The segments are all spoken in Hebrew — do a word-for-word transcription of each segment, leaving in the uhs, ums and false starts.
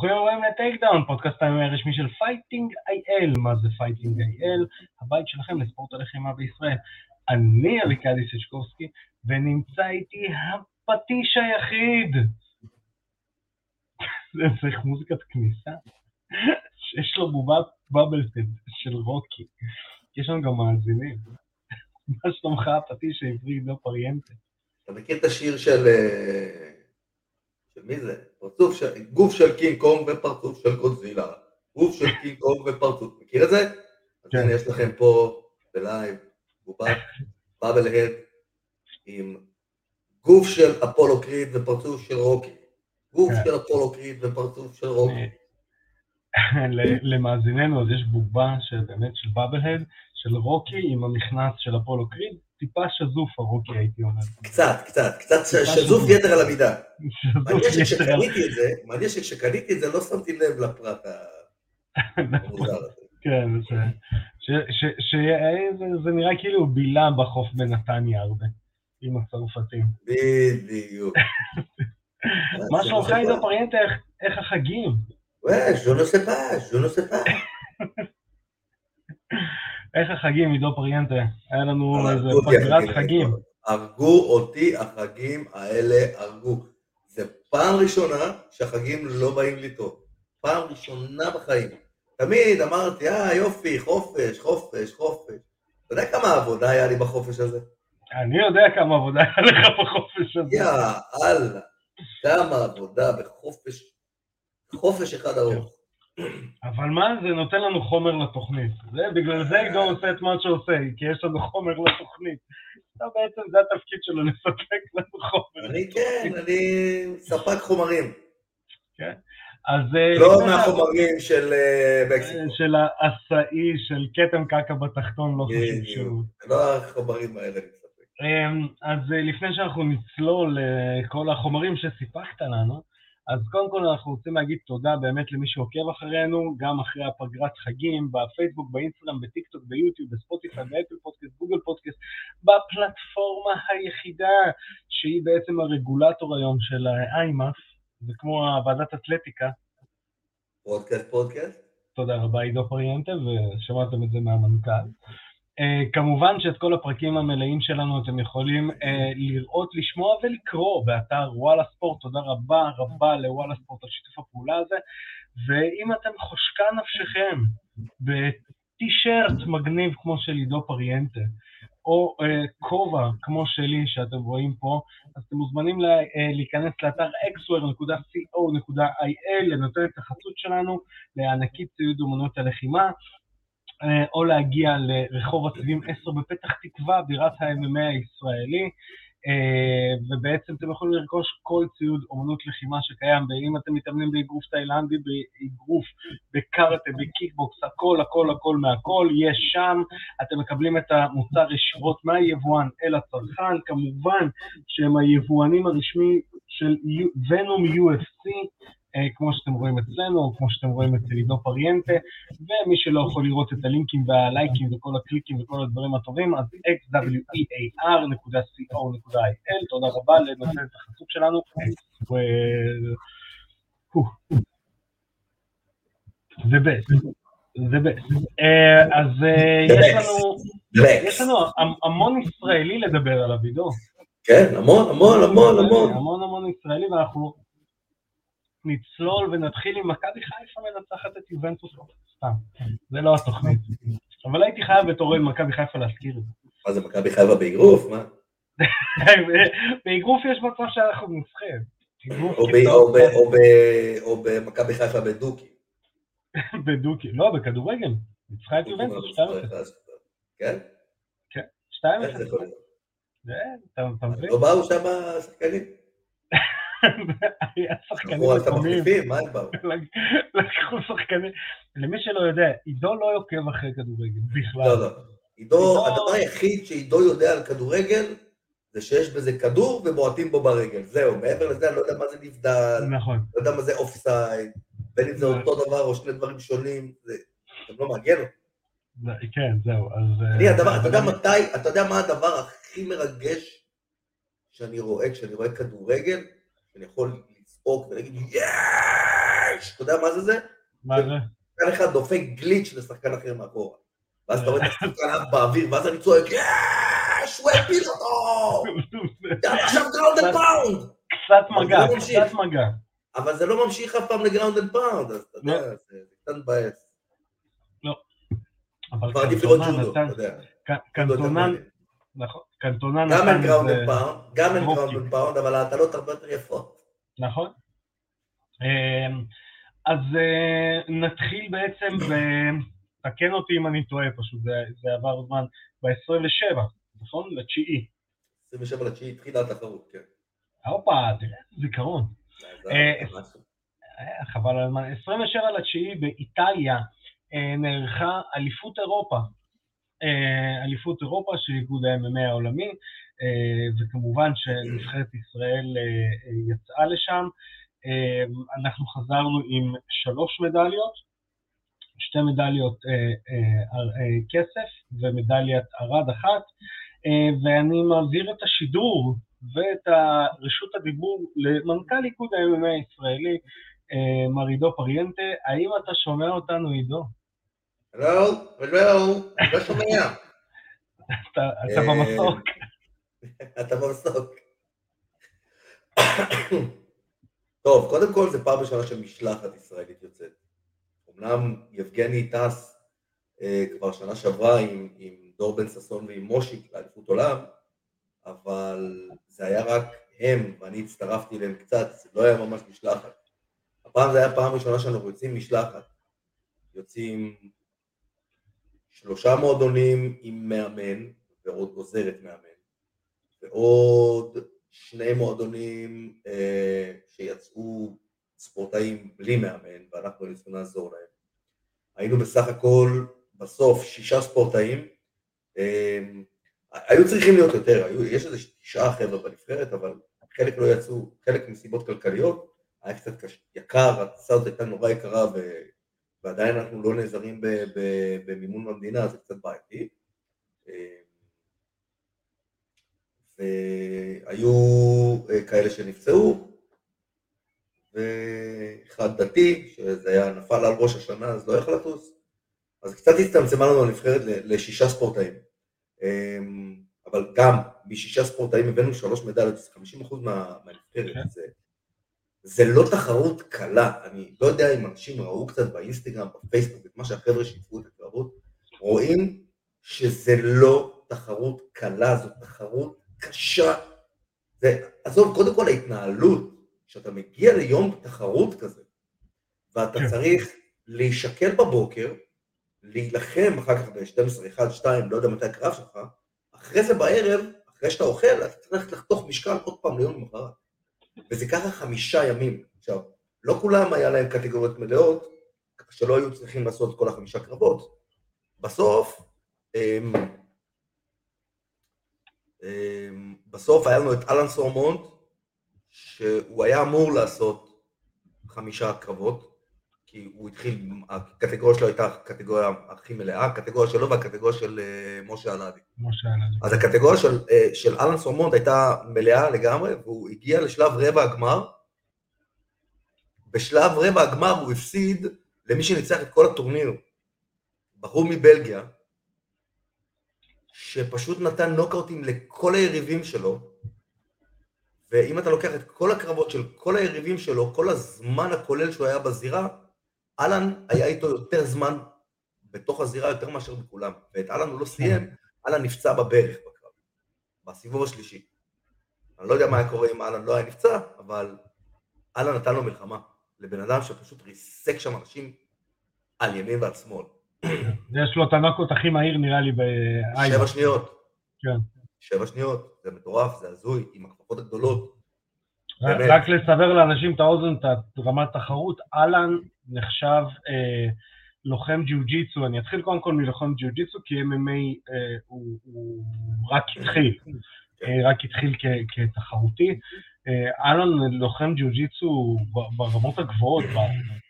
ברוכים הבאים לטייק דאון, פודקאסט הרשמי של פייטינג איי אל. מה זה פייטינג איי אל? הבית שלכם לספורט הלחימה בישראל. אני ארקדי סצ'קובסקי, ונמצא איתי הפטיש היחיד. זה צריך מוזיקת כניסה. שיש לו בובת בבלטד של רוקי. יש לנו גם מאזינים. מה שלומך הפטיש העברי לא פריאנטה? אתה מכיר את השיר של... מי זה? פרצוף של... גוף של קינג קונג ופרצוף של גודזילה. גוף של קינג קונג ופרצוף. מכיר את זה? כן. אז יש לכם פה בלייב, בובת, בבלהד, עם גוף של אפולו קריד ופרצוף של רוקי. גוף של אפולו קריד ופרצוף של רוקי. למאזיננו, אז יש בובה באמת של בבלהד, של רוקי עם המכנס של אפולו קריד. טיפה שזוף הרוקי הייתי אומר. קצת, קצת, קצת שזוף יתר על המידה. מעניין שכשקניתי את זה לא שמתי לב לפרט המוזר הזה. כן, זה נראה כאילו בילה בחוף בנתניה הרבה, עם הצרפתים. בדיוק. מה שלומך אידו פרינטה, איך החגים? וואי, ז'ונו ספה, ז'ונו ספה. איך החגים, אידו פריאנטה? היה לנו איזה פגרת חגים. הרגו אותי החגים האלה, הרגו. זה פעם ראשונה שהחגים לא באים לי טוב. פעם ראשונה בחיים. תמיד אמרתי, אה יופי, חופש, חופש, חופש. אתה יודע כמה עבודה היה לי בחופש הזה? אני יודע כמה עבודה היה לך בחופש הזה. יאללה, כמה עבודה בחופש, חופש אחד ארוך. אבל מה? זה נותן לנו חומר לתוכנית. בגלל זה אידו עושה את מה שעושה, כי יש לנו חומר לתוכנית. אתה בעצם, זה התפקיד שלו, לספק לנו חומר. אני כן, אני ספק חומרים. כן. לא מהחומרים של מקסיקו. של העשאי, של קטם קקה בתחתון, לא חושב שהוא. לא החומרים האלה מספק. אז לפני שאנחנו נצלול לכל החומרים שסיפקת לנו, אז קודם כל אנחנו רוצים להגיד תודה באמת למי שעוקב אחרינו, גם אחרי הפגרת חגים, בפייסבוק, באינסטגרם, בטיקטוק, ביוטיוב, בספוטיפיי, באפל פודקאסט, גוגל פודקאסט, בפלטפורמה היחידה שהיא בעצם הרגולטור היום של האיימאס, זה כמו הוועדת אתלטיקה. פודקאסט, פודקאסט. תודה רבה אידו פריאנטה, ושמעתם את זה מהמנכ"ל. Uh, כמובן שאת כל הפרקים המלאים שלנו אתם יכולים uh, לראות, לשמוע ולקרוא באתר וואלה ספורט. תודה רבה רבה לוואלה ספורט על שיתוף הפעולה הזה, ואם אתם חושקה נפשכם בטי-שירט מגניב כמו של אידו פריאנטה, או uh, כובע כמו שלי שאתם רואים פה, אז אתם מוזמנים לה, uh, להיכנס לאתר אקס וויר דוט קו דוט איי אל, לנותן את החסות שלנו להענקית ציוד אומנויות הלחימה, או להגיע לרחוב הצבים עשר בפתח תקווה, בירת ה-אם אם איי הישראלי, ובעצם אתם יכולים לרכוש כל ציוד אומנות לחימה שקיים, ואם אתם מתאמנים באגרוף תאילנדי, באגרוף, בקארטה, בקיקבוקס, הכל, הכל, הכל מהכל, יש שם, אתם מקבלים את המוצר ישירות מהיבואן אל הצרכן, כמובן שהם היבואנים הרשמי של ונום יו אף סי, כמו שאתם רואים אצלנו, כמו שאתם רואים אצל אידו פריאנטה, ומי שלא יכול לראות את הלינקים והלייקים וכל הקליקים וכל הדברים הטובים, אז אקס דאבליו אי איי אר דוט קו דוט איי אל, תודה רבה לנושא את החסות שלנו, זה בס, זה בס. אז יש לנו המון ישראלי לדבר עליו אידו. כן, המון, המון, המון, המון. המון המון ישראלי, ואנחנו... נצלול ונתחיל עם מכבי חיפה מנצחת את יובנטוס, סתם, זה לא התוכנית, אבל הייתי חייב בתור עם מכבי חיפה להזכיר את זה. מה זה מכבי חיפה באגרוף, מה? באגרוף יש מצב שאנחנו נצחים. או במכבי חיפה בדוקי. בדוקי, לא, בכדורגל, נצחה את יובנטוס, שתיים אפס. כן? כן, שתיים אפס. איך זה יכול להיות? זה, אתה מבין? לא באו שם השחקנים? היה שחקנים לפעמים, לקחו שחקנים, למי שלא יודע, אידו לא יוקב אחרי כדורגל בכלל. לא, לא, אידו, הדבר היחיד שאידו יודע על כדורגל, זה שיש בזה כדור ובועטים בו ברגל, זהו, מעבר לזה אני לא יודע מה זה נבדל, לא יודע מה זה אוף סייד, בין אם זה אותו דבר או שני דברים שונים, אתם לא מגן אותם. כן, זהו, אז... אתה יודע מה הדבר הכי מרגש שאני רואה, כשאני רואה כדורגל? אני יכול לצעוק ולהגיד, יאיי, גייש, אתה יודע מה זה זה? מה זה? כאן אחד דופק גליץ' לשחקן אחר מאחורה, ואז אתה רואה את השחקן אף באוויר, ואז אני צועק, יש, הוא הפיל אותו! עכשיו גראונד אנד פאונד! קצת מגע, קצת מגע. אבל זה לא ממשיך אף פעם לגראונד אנד פאונד, אז אתה יודע, זה קצת מבאס. לא. כבר עדיף לראות ג'ודו, אתה יודע. קנטונן, נכון. קנטונן נתן איזה... גם אין גראונד אנד פאונד, גם אין גראונד אנד פאונד, אבל ההטלות הרבה יותר יפות. נכון. אז נתחיל בעצם, תקן אותי אם אני טועה פשוט, זה עבר זמן, ב-עשרים ושבע, נכון? לתשיעי. עשרים ושבע לתשיעי, התחילה התחרות, כן. אופה, תראה, זיכרון. חבל על הזמן. עשרים ושבע לתשיעי באיטליה נערכה אליפות אירופה. אליפות אירופה של איגוד ה-אם אם איי העולמי, וכמובן שנבחרת ישראל יצאה לשם. אנחנו חזרנו עם שלוש מדליות, שתי מדליות כסף ומדליית ערד אחת, ואני מעביר את השידור ואת רשות הדיבור למנכ"ל איגוד ה-אם אם איי הישראלי, מר עידו פריאנטה. האם אתה שומע אותנו, עידו? לא, לא, אני לא שומע. אתה במסוק. אתה במסוק. טוב, קודם כל זה פעם בשנה שמשלחת ישראלית יוצאת. אמנם יבגני טס אה, כבר שנה שעברה עם, עם דור בן ששון ועם מושיק לאליפות עולם, אבל זה היה רק הם, ואני הצטרפתי אליהם קצת, זה לא היה ממש משלחת. הפעם זה היה פעם ראשונה שאנחנו יוצאים משלחת. יוצאים שלושה מועדונים עם מאמן, ועוד עוזרת מאמן, ועוד שני מועדונים אה, שיצאו ספורטאים בלי מאמן, ואנחנו ניסו לעזור להם. היינו בסך הכל בסוף שישה ספורטאים, אה, היו צריכים להיות יותר, היו, יש איזה תשעה חבר'ה בנבחרת, אבל חלק לא יצאו, חלק מסיבות כלכליות, היה קצת קש... יקר, הצעות הייתה נורא יקרה, ו... ועדיין אנחנו לא נעזרים במימון במדינה, זה קצת בעייתי. אה, והיו כאלה שנפצעו, ואחד דתי, שזה היה נפל על ראש השנה, אז לא יכל לטוס, אז קצת הסתמצמה לנו הנבחרת לשישה ספורטאים. אבל גם משישה ספורטאים הבאנו שלוש מדליות, חמישים אחוז מהנבחרת. זה לא תחרות קלה, אני לא יודע אם אנשים ראו קצת באינסטגרם, בפייסבוק, את מה שהחבר'ה שיתפו את הקרבות, רואים שזה לא תחרות קלה, זו תחרות קשה. עזוב, קודם כל ההתנהלות, שאתה מגיע ליום תחרות כזה, ואתה צריך להישקל בבוקר, להילחם אחר כך ב-שתים עשרה, אחת, שתיים, לא יודע מתי הקרב שלך, אחרי זה בערב, אחרי שאתה אוכל, אתה צריך לחתוך משקל עוד פעם ליום למחרת. וזה ככה חמישה ימים. עכשיו, לא כולם היה להם קטגוריות מלאות, שלא היו צריכים לעשות את כל החמישה קרבות. בסוף, בסוף היה לנו את אלן סורמונט, שהוא היה אמור לעשות חמישה קרבות, כי הוא התחיל, הקטגוריה שלו הייתה הקטגוריה הכי מלאה, הקטגוריה שלו והקטגוריה של משה אלדי. משה אלדי. אז הקטגוריה של, של אלן סורמונט הייתה מלאה לגמרי, והוא הגיע לשלב רבע הגמר, בשלב רבע הגמר הוא הפסיד למי שניצח את כל הטורניר, בחור מבלגיה, שפשוט נתן נוקאוטים לכל היריבים שלו, ואם אתה לוקח את כל הקרבות של כל היריבים שלו, כל הזמן הכולל שהוא היה בזירה, אלן היה איתו יותר זמן בתוך הזירה יותר מאשר בכולם, ואת אלן הוא לא סיים, אלן נפצע בברך בקרב, בסיבוב השלישי. אני לא יודע מה היה קורה אם אלן לא היה נפצע, אבל אלן נתן לו מלחמה, לבן אדם שפשוט ריסק שם אנשים על ימין ועל שמאל. יש לו את הנוקות הכי מהיר נראה לי ב... שבע שניות. כן. שבע שניות, זה מטורף, זה הזוי, עם הכפפות הגדולות. רק לסבר לאנשים את האוזן, את רמת תחרות, אלן נחשב אה, לוחם ג'יוג'יצו, אני אתחיל קודם כל מלוחם ג'יוג'יצו, כי אם אם איי אה, הוא, הוא רק התחיל, אה, רק התחיל כ, כתחרותי. אה, אלן לוחם ג'יוג'יצו ברמות הגבוהות בארץ.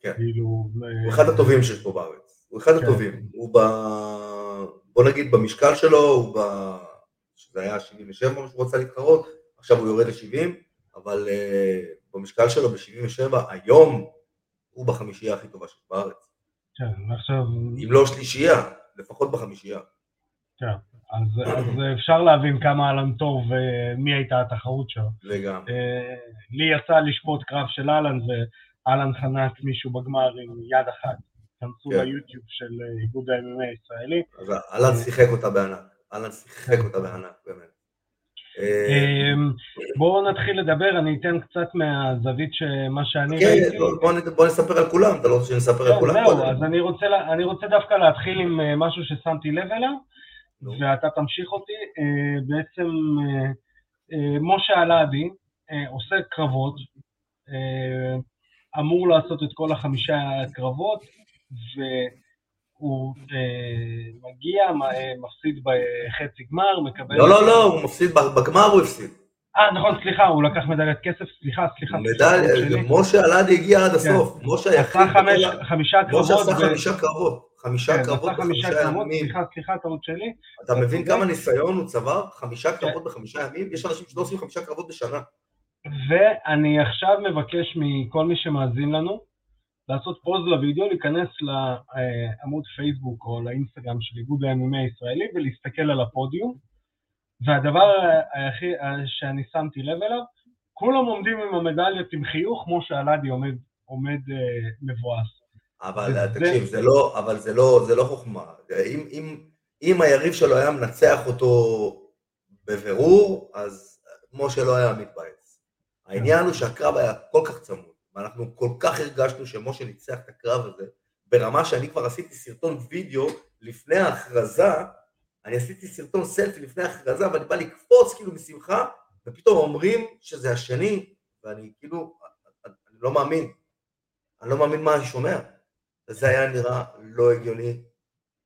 כן, כאילו, הוא אחד הטובים שיש פה בארץ, הוא אחד כן. הטובים, הוא ב... בוא נגיד במשקל שלו, הוא ב... שזה היה שבעים ושבע מה שהוא רוצה להתחרות, עכשיו הוא יורד ל-שבעים, אבל uh, במשקל שלו ב-שבעים ושבע, היום הוא בחמישייה הכי טובה שיש בארץ. כן, עכשיו... אם לא שלישייה, לפחות בחמישייה. כן, אז, אז אפשר להבין כמה אלן טוב ומי הייתה התחרות שלו. לגמרי. לי יצא לשפוט קרב של אלן, ואלן חנק מישהו בגמר עם יד אחת. תנסו ביוטיוב של איגוד ה-אם אם איי הישראלי. אז אלן שיחק אותה בענק, אלן שיחק אותה בענק, באמת. בואו נתחיל לדבר, אני אתן קצת מהזווית שמה שאני ראיתי. בואו נספר על כולם, אתה לא רוצה שנספר על כולם? זהו, אז אני רוצה דווקא להתחיל עם משהו ששמתי לב אליו, ואתה תמשיך אותי. בעצם משה אלדי עושה קרבות, אמור לעשות את כל החמישה קרבות, והוא מגיע, מפסיד בחצי גמר, מקבל... לא, לא, לא, הוא מפסיד בגמר, הוא הפסיד. אה, נכון, סליחה, הוא לקח מדליית כסף, סליחה, סליחה. מדליית, משה אלדי הגיע עד הסוף, משה יחיד... עשה חמישה קרבות. משה עשה חמישה קרבות, חמישה קרבות בחמישה ימים. סליחה, סליחה, טעות שלי. אתה מבין כמה ניסיון הוא צבר? חמישה קרבות בחמישה ימים? יש אנשים שלא עושים חמישה קרבות בשנה. ואני עכשיו מבקש מכל מי שמאזין לנו, לעשות פוז לוידאו, להיכנס לעמוד פייסבוק או לאינסטגרם של איגוד ה-אם אם איי הישראלי, ולהסתכל על הפודיום, והדבר הכי שאני שמתי לב אליו, כולם עומדים עם המדליות עם חיוך, כמו שאלדי עומד, עומד אה, מבואס. אבל תקשיב, זה... זה לא, אבל זה לא, זה לא חוכמה. אם, אם, אם היריב שלו היה מנצח אותו בבירור, אז כמו שלא היה מתבייש. העניין הוא שהקרב היה כל כך צמוד, ואנחנו כל כך הרגשנו שמשה ניצח את הקרב הזה, ברמה שאני כבר עשיתי סרטון וידאו לפני ההכרזה, אני עשיתי סרטון סלפי לפני ההכרזה, ואני בא לקפוץ כאילו משמחה, ופתאום אומרים שזה השני, ואני כאילו, אני לא מאמין, אני לא מאמין מה אני שומע. זה היה נראה לא הגיוני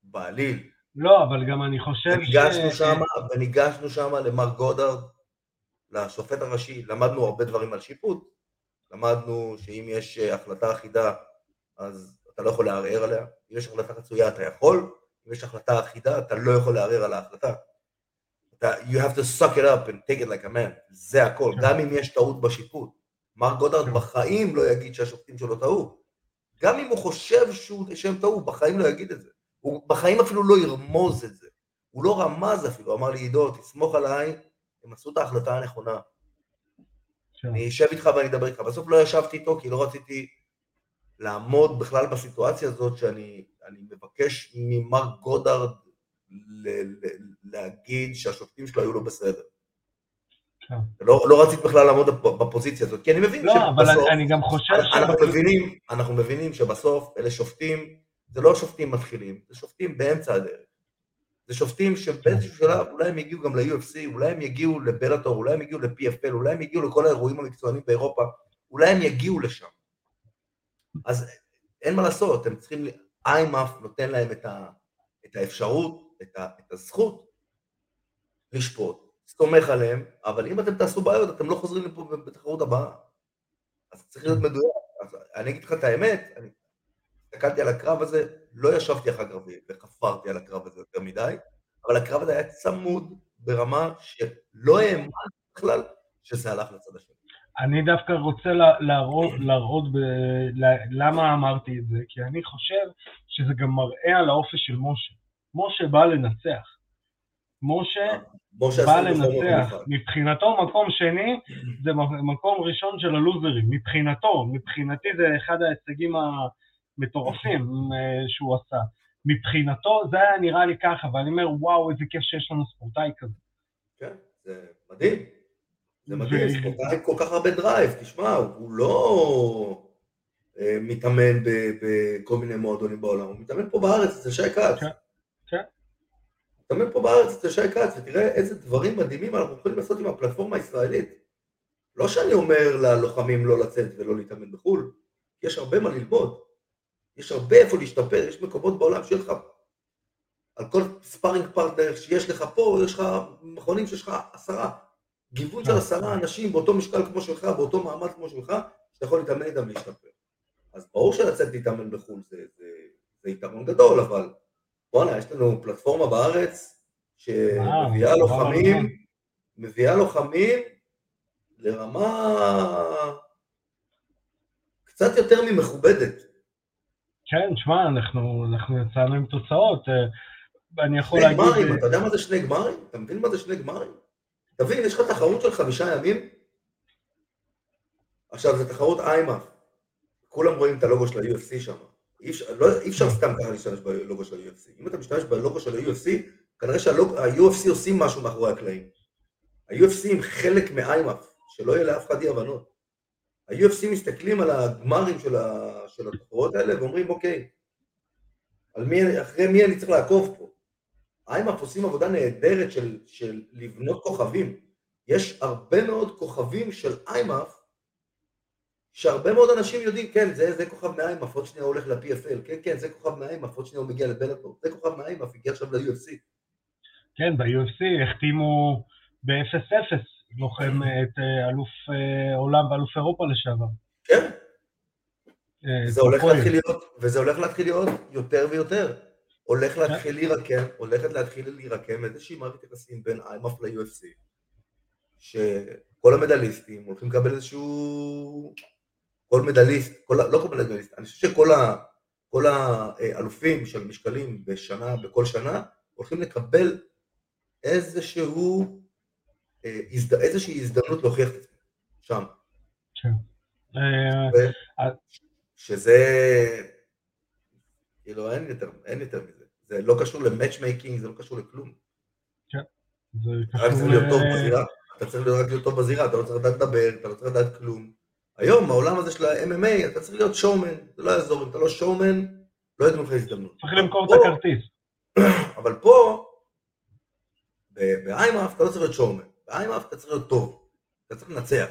בעליל. לא, אבל גם אני חושב וניגשנו ש... שמה, וניגשנו שם למר גודארד, לשופט הראשי, למדנו הרבה דברים על שיפוט, למדנו שאם יש החלטה אחידה, אז אתה לא יכול לערער עליה, אם יש החלטה חצויה אתה יכול, אם יש החלטה אחידה אתה לא יכול לערער על ההחלטה. אתה, you have to suck it up and take it like a man, זה הכל, גם אם יש טעות בשיפוט. מר גודארד בחיים לא יגיד שהשופטים שלו טעו, גם אם הוא חושב שהוא, שהם טעו, בחיים לא יגיד את זה, הוא בחיים אפילו לא ירמוז את זה, הוא לא רמז אפילו, אמר לי עידו, תסמוך עליי, הם עשו את ההחלטה הנכונה. אני אשב איתך ואני אדבר איתך. בסוף לא ישבתי איתו, כי לא רציתי לעמוד בכלל בסיטואציה הזאת, שאני מבקש ממר גודארד להגיד שהשופטים שלו היו לא בסדר. לא רציתי בכלל לעמוד בפוזיציה הזאת, כי אני מבין שבסוף... אנחנו מבינים שבסוף אלה שופטים, זה לא שופטים מתחילים, זה שופטים באמצע הדרך. זה שופטים שבאיזשהו שלב, אולי הם יגיעו גם ל-יו אף סי, אולי הם יגיעו לבלאטור, אולי הם יגיעו ל-פי אף אל, אולי הם יגיעו לכל האירועים המקצוענים באירופה, אולי הם יגיעו לשם. אז אין מה לעשות, הם צריכים, אי-מאף נותן להם את, ה, את האפשרות, את, ה, את הזכות לשפוט, סתומך עליהם, אבל אם אתם תעשו בעיות, אתם לא חוזרים לפה בתחרות הבאה. אז צריך להיות מדויק. אז אני אגיד לך את האמת, אני... הסתכלתי על הקרב הזה, לא ישבתי אחר קרבי, וחפרתי על הקרב הזה יותר מדי, אבל הקרב הזה היה צמוד ברמה שלא האמנתי בכלל שזה הלך לצד השני. אני דווקא רוצה להראות למה אמרתי את זה, כי אני חושב שזה גם מראה על האופי של משה. משה בא לנצח. משה בא לנצח. מבחינתו מקום שני, זה מקום ראשון של הלוזרים. מבחינתו, מבחינתי זה אחד ההישגים ה... מטורפים שהוא עשה. מבחינתו זה היה נראה לי ככה, אבל אני אומר, וואו, איזה כיף שיש לנו ספורטאי כזה. כן, זה מדהים. זה מדהים, ספורטאי כל כך הרבה דרייב, תשמע, הוא לא מתאמן בכל מיני מועדונים בעולם, הוא מתאמן פה בארץ, אצל שי כץ. כן. מתאמן פה בארץ, אצל שי כץ, ותראה איזה דברים מדהימים אנחנו יכולים לעשות עם הפלטפורמה הישראלית. לא שאני אומר ללוחמים לא לצאת ולא להתאמן בחול, יש הרבה מה ללמוד. יש הרבה איפה להשתפר, יש מקומות בעולם שיש לך, על כל ספארינג פרטנר שיש לך פה, יש לך מכונים שיש לך עשרה, גיוון של עשרה אנשים באותו משקל כמו שלך, באותו מעמד כמו שלך, שאתה יכול להתאמן איתם להשתפר. אז ברור שלצאת להתאמן בחו"ל זה, זה, זה יתרון גדול, אבל בואנה, יש לנו פלטפורמה בארץ שמביאה לוחמים, מביאה לוחמים לרמה... קצת יותר ממכובדת. כן, שמע, אנחנו, אנחנו יצאנו עם תוצאות. אני יכול להגיד... שני גמרים, אתה יודע מה זה שני גמרים? אתה מבין מה זה שני גמרים? תבין, יש לך תחרות של חמישה ימים? עכשיו, זה תחרות איימאף. כולם רואים את הלוגו של ה-יו אף סי שם. אי אפשר סתם ככה להשתמש בלוגו של ה-יו אף סי. אם אתה משתמש בלוגו של ה-יו אף סי, כנראה שה-יו אף סי עושים משהו מאחורי הקלעים. ה-יו אף סי הם חלק מאיימאף, שלא יהיה לאף אחד הבנות. ה-יו אף סי מסתכלים על הגמרים של התחרות האלה ואומרים, אוקיי, אחרי מי אני צריך לעקוב פה? איימאף עושים עבודה נהדרת של לבנות כוכבים. יש הרבה מאוד כוכבים של איימאף, שהרבה מאוד אנשים יודעים, כן, זה, זה כוכב מאיימאף, עוד שנייה הולך ל-פי אף אל, כן, כן, זה כוכב מאיימאף, עוד שנייה הוא מגיע לבלאטור, זה כוכב מאיימאף, הגיע עכשיו ל-יו אף סי. כן, ב-יו אף סי החתימו ב-אפס אפס, לוחם את אלוף עולם ואלוף אירופה לשעבר. כן. זה הולך להתחיל להיות, וזה הולך להתחיל להיות יותר ויותר. הולך להתחיל להירקם, הולכת להתחיל להירקם איזושהי מערכת יחסים בין איימאף ל-יו אף סי, שכל המדליסטים הולכים לקבל איזשהו... כל מדליסט, כל, לא כל מדליסט, אני חושב שכל האלופים של משקלים בשנה, בכל שנה, הולכים לקבל איזשהו, איזושהי הזדמנות להוכיח את זה, שם. כן. שזה, כאילו, אין יותר, אין יותר מזה. זה לא קשור למאץ'מייקינג, זה לא קשור לכלום. כן. זה קשור ל... אתה צריך להיות טוב בזירה, אתה לא צריך לדעת לדבר, אתה לא צריך לדעת כלום. היום, העולם הזה של ה-אם אם איי, אתה צריך להיות שואומן, זה לא יעזור, אם אתה לא שואומן, לא ידעו לך הזדמנות. צריך למכור את הכרטיס. אבל פה, ב-איימאף אתה לא צריך להיות שואומן, ב-איימאף אתה צריך להיות טוב, אתה צריך לנצח.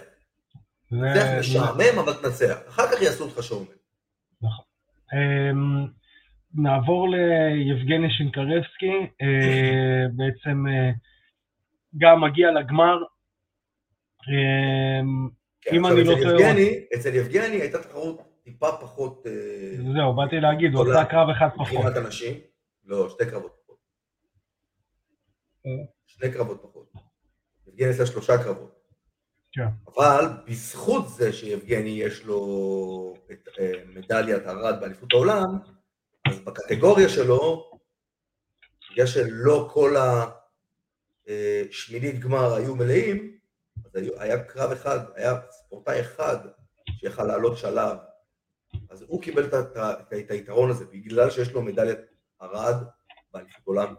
תנצח משעמם, אבל תנצח, אחר כך יעשו אותך שואומן. נכון. נעבור ליבגני שינקרבסקי, בעצם גם מגיע לגמר, אם אני לא טועה... אצל יבגני הייתה תחרות טיפה פחות... זהו, באתי להגיד, הוא עושה קרב אחד פחות. מבחינת אנשים, לא, שתי קרבות פחות. שני קרבות פחות. יבגני עשה שלושה קרבות. אבל בזכות זה שיבגני יש לו את מדליית ארד באליפות העולם, אז בקטגוריה שלו, יש שלא כל השמינית גמר היו מלאים, אז היה קרב אחד, היה ספורטאי אחד שיכל לעלות שלב, אז הוא קיבל את היתרון הזה, בגלל שיש לו מדליית ארד באליפות עולם,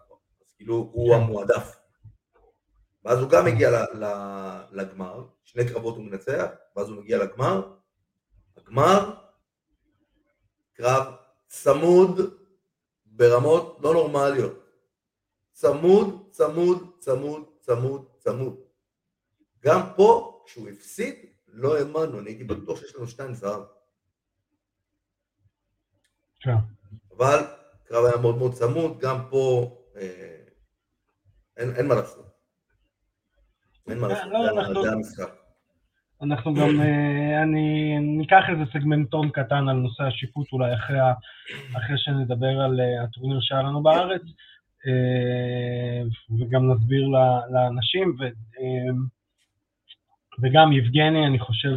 אז כאילו הוא המועדף. ואז הוא גם הגיע לגמר, שני קרבות הוא מנצח, ואז הוא מגיע לגמר, הגמר, קרב צמוד ברמות לא נורמליות, צמוד, צמוד, צמוד, צמוד, צמוד. גם פה, כשהוא הפסיד, לא האמנו, אני הייתי בטוח שיש לנו שתיים זהב. כן. אבל קרב היה מאוד מאוד צמוד, גם פה אה, אין, אין מה לעשות. אין מה לעשות, לא, זה המשחק. אנחנו גם, אה, אני ניקח איזה סגמנטון קטן על נושא השיפוט, אולי אחרי, אחרי שנדבר על הטורניר שהיה לנו בארץ, אה, וגם נסביר לאנשים, ו... אה, וגם יבגני, אני חושב,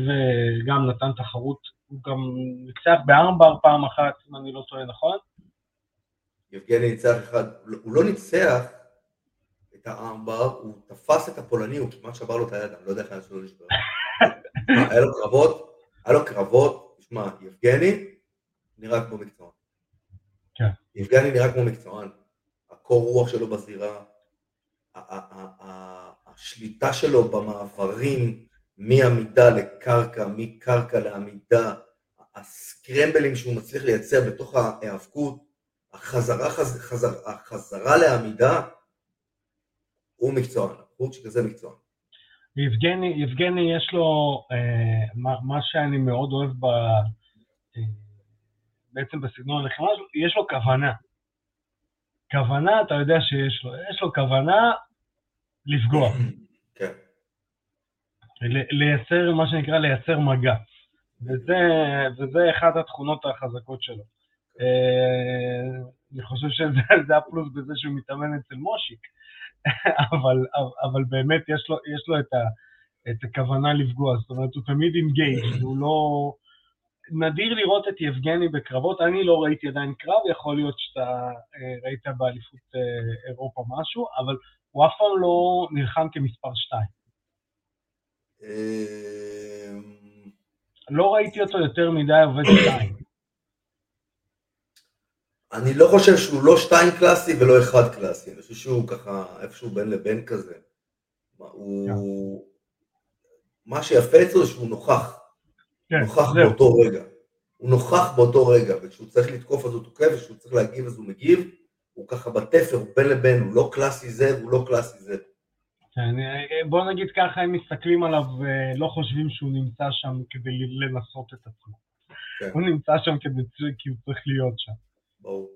גם נתן תחרות, הוא גם ניצח בארמבר פעם אחת, אם אני לא טועה, נכון? יבגני ניצח אחד, הוא לא ניצח את הארמבר, הוא תפס את הפולני, הוא כמעט שבר לו את היד, אני לא יודע איך היה שלא לשבר. היה לו קרבות, היה לו קרבות, תשמע, יבגני נראה כמו מקצוען. כן. יבגני נראה כמו מקצוען, הקור רוח שלו בזירה, השליטה שלו במעברים, מעמידה לקרקע, מקרקע לעמידה, הסקרמבלים שהוא מצליח לייצר בתוך ההיאבקות, החזרה, חז, חזר, החזרה לעמידה, הוא מקצוען, הוא שכזה מקצוען. יבגני, יבגני יש לו, אה, מה, מה שאני מאוד אוהב ב, אה, בעצם בסגנון הלחימה, יש לו כוונה. כוונה, אתה יודע שיש לו, יש לו כוונה, לפגוע. כן. לייצר, מה שנקרא, לייצר מגע. וזה, וזה אחת התכונות החזקות שלו. אני חושב שזה הפלוס בזה שהוא מתאמן אצל מושיק, אבל, אבל באמת יש לו, יש לו את ה, את הכוונה לפגוע. זאת אומרת, הוא תמיד עם גייט, הוא לא, נדיר לראות את יבגני בקרבות, אני לא ראיתי עדיין קרב, יכול להיות שאתה ראית באליפות אירופה משהו, אבל הוא אף פעם לא נלחם כמספר שתיים. לא ראיתי אותו יותר מדי עובד שתיים. אני לא חושב שהוא לא שתיים קלאסי ולא אחד קלאסי, אני חושב שהוא ככה איפשהו בין לבין כזה. מה שיפה אצלו שהוא נוכח. נוכח באותו רגע, הוא נוכח באותו רגע, וכשהוא צריך לתקוף אז הוא תוקף, וכשהוא צריך להגיב אז הוא מגיב, הוא ככה בתפר, הוא בין לבין, הוא לא קלאסי זה, הוא לא קלאסי זה. בוא נגיד ככה, הם מסתכלים עליו ולא חושבים שהוא נמצא שם כדי לנסות את עצמו. הוא נמצא שם כי הוא צריך להיות שם. ברור.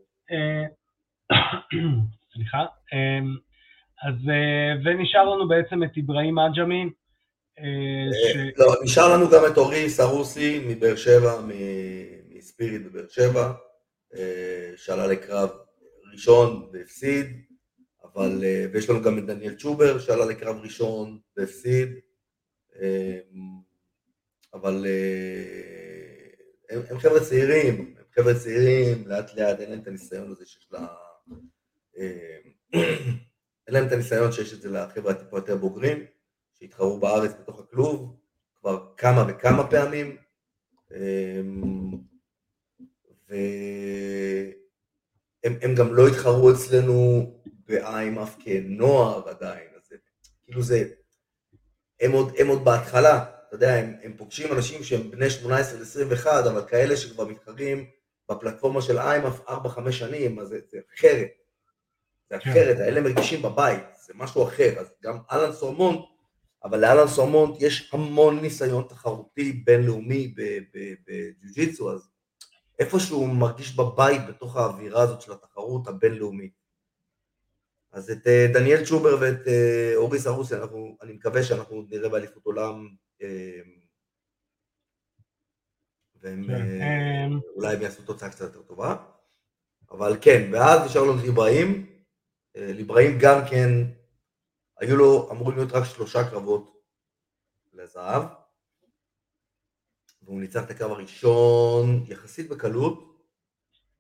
סליחה. אז ונשאר לנו בעצם את איברהים מאג'מין, לא, נשאר לנו גם את אורי סרוסי מבאר שבע, מספיריט בבאר שבע, שעלה לקרב ראשון והפסיד, אבל, ויש לנו גם את דניאל צ'ובר שעלה לקרב ראשון והפסיד, אבל הם חבר'ה צעירים, הם חבר'ה צעירים, לאט לאט אין להם את הניסיון הזה שיש לה, אין להם את הניסיון שיש את זה לחבר'ה הטיפה יותר בוגרים, שהתחרו בארץ בתוך הכלוב, כבר כמה וכמה פעמים, והם גם לא התחרו אצלנו בעין אף כנוער עדיין, אז כאילו זה, הם עוד, הם עוד בהתחלה, אתה יודע, הם, הם פוגשים אנשים שהם בני שמונה עשרה עד עשרים ואחת, אבל כאלה שכבר מתחרים בפלטפורמה של עין אף ארבע חמש שנים, אז זה, זה אחרת, זה אחרת, האלה מרגישים בבית, זה משהו אחר, אז גם אלן סורמונט, אבל לאלן סורמונט יש המון ניסיון תחרותי בינלאומי בג'ו-ג'יצו, אז איפשהו הוא מרגיש בבית בתוך האווירה הזאת של התחרות הבינלאומית. אז את דניאל צ'ובר ואת אורי סרוסי, אני מקווה שאנחנו נראה באליפות עולם, והם אולי הם יעשו תוצאה קצת יותר טובה, אבל כן, ואז נשאר לנו ליבראים, ליבראים גם כן, היו לו, אמרו להיות רק שלושה קרבות לזהב, והוא ניצח את הקרב הראשון יחסית בקלות,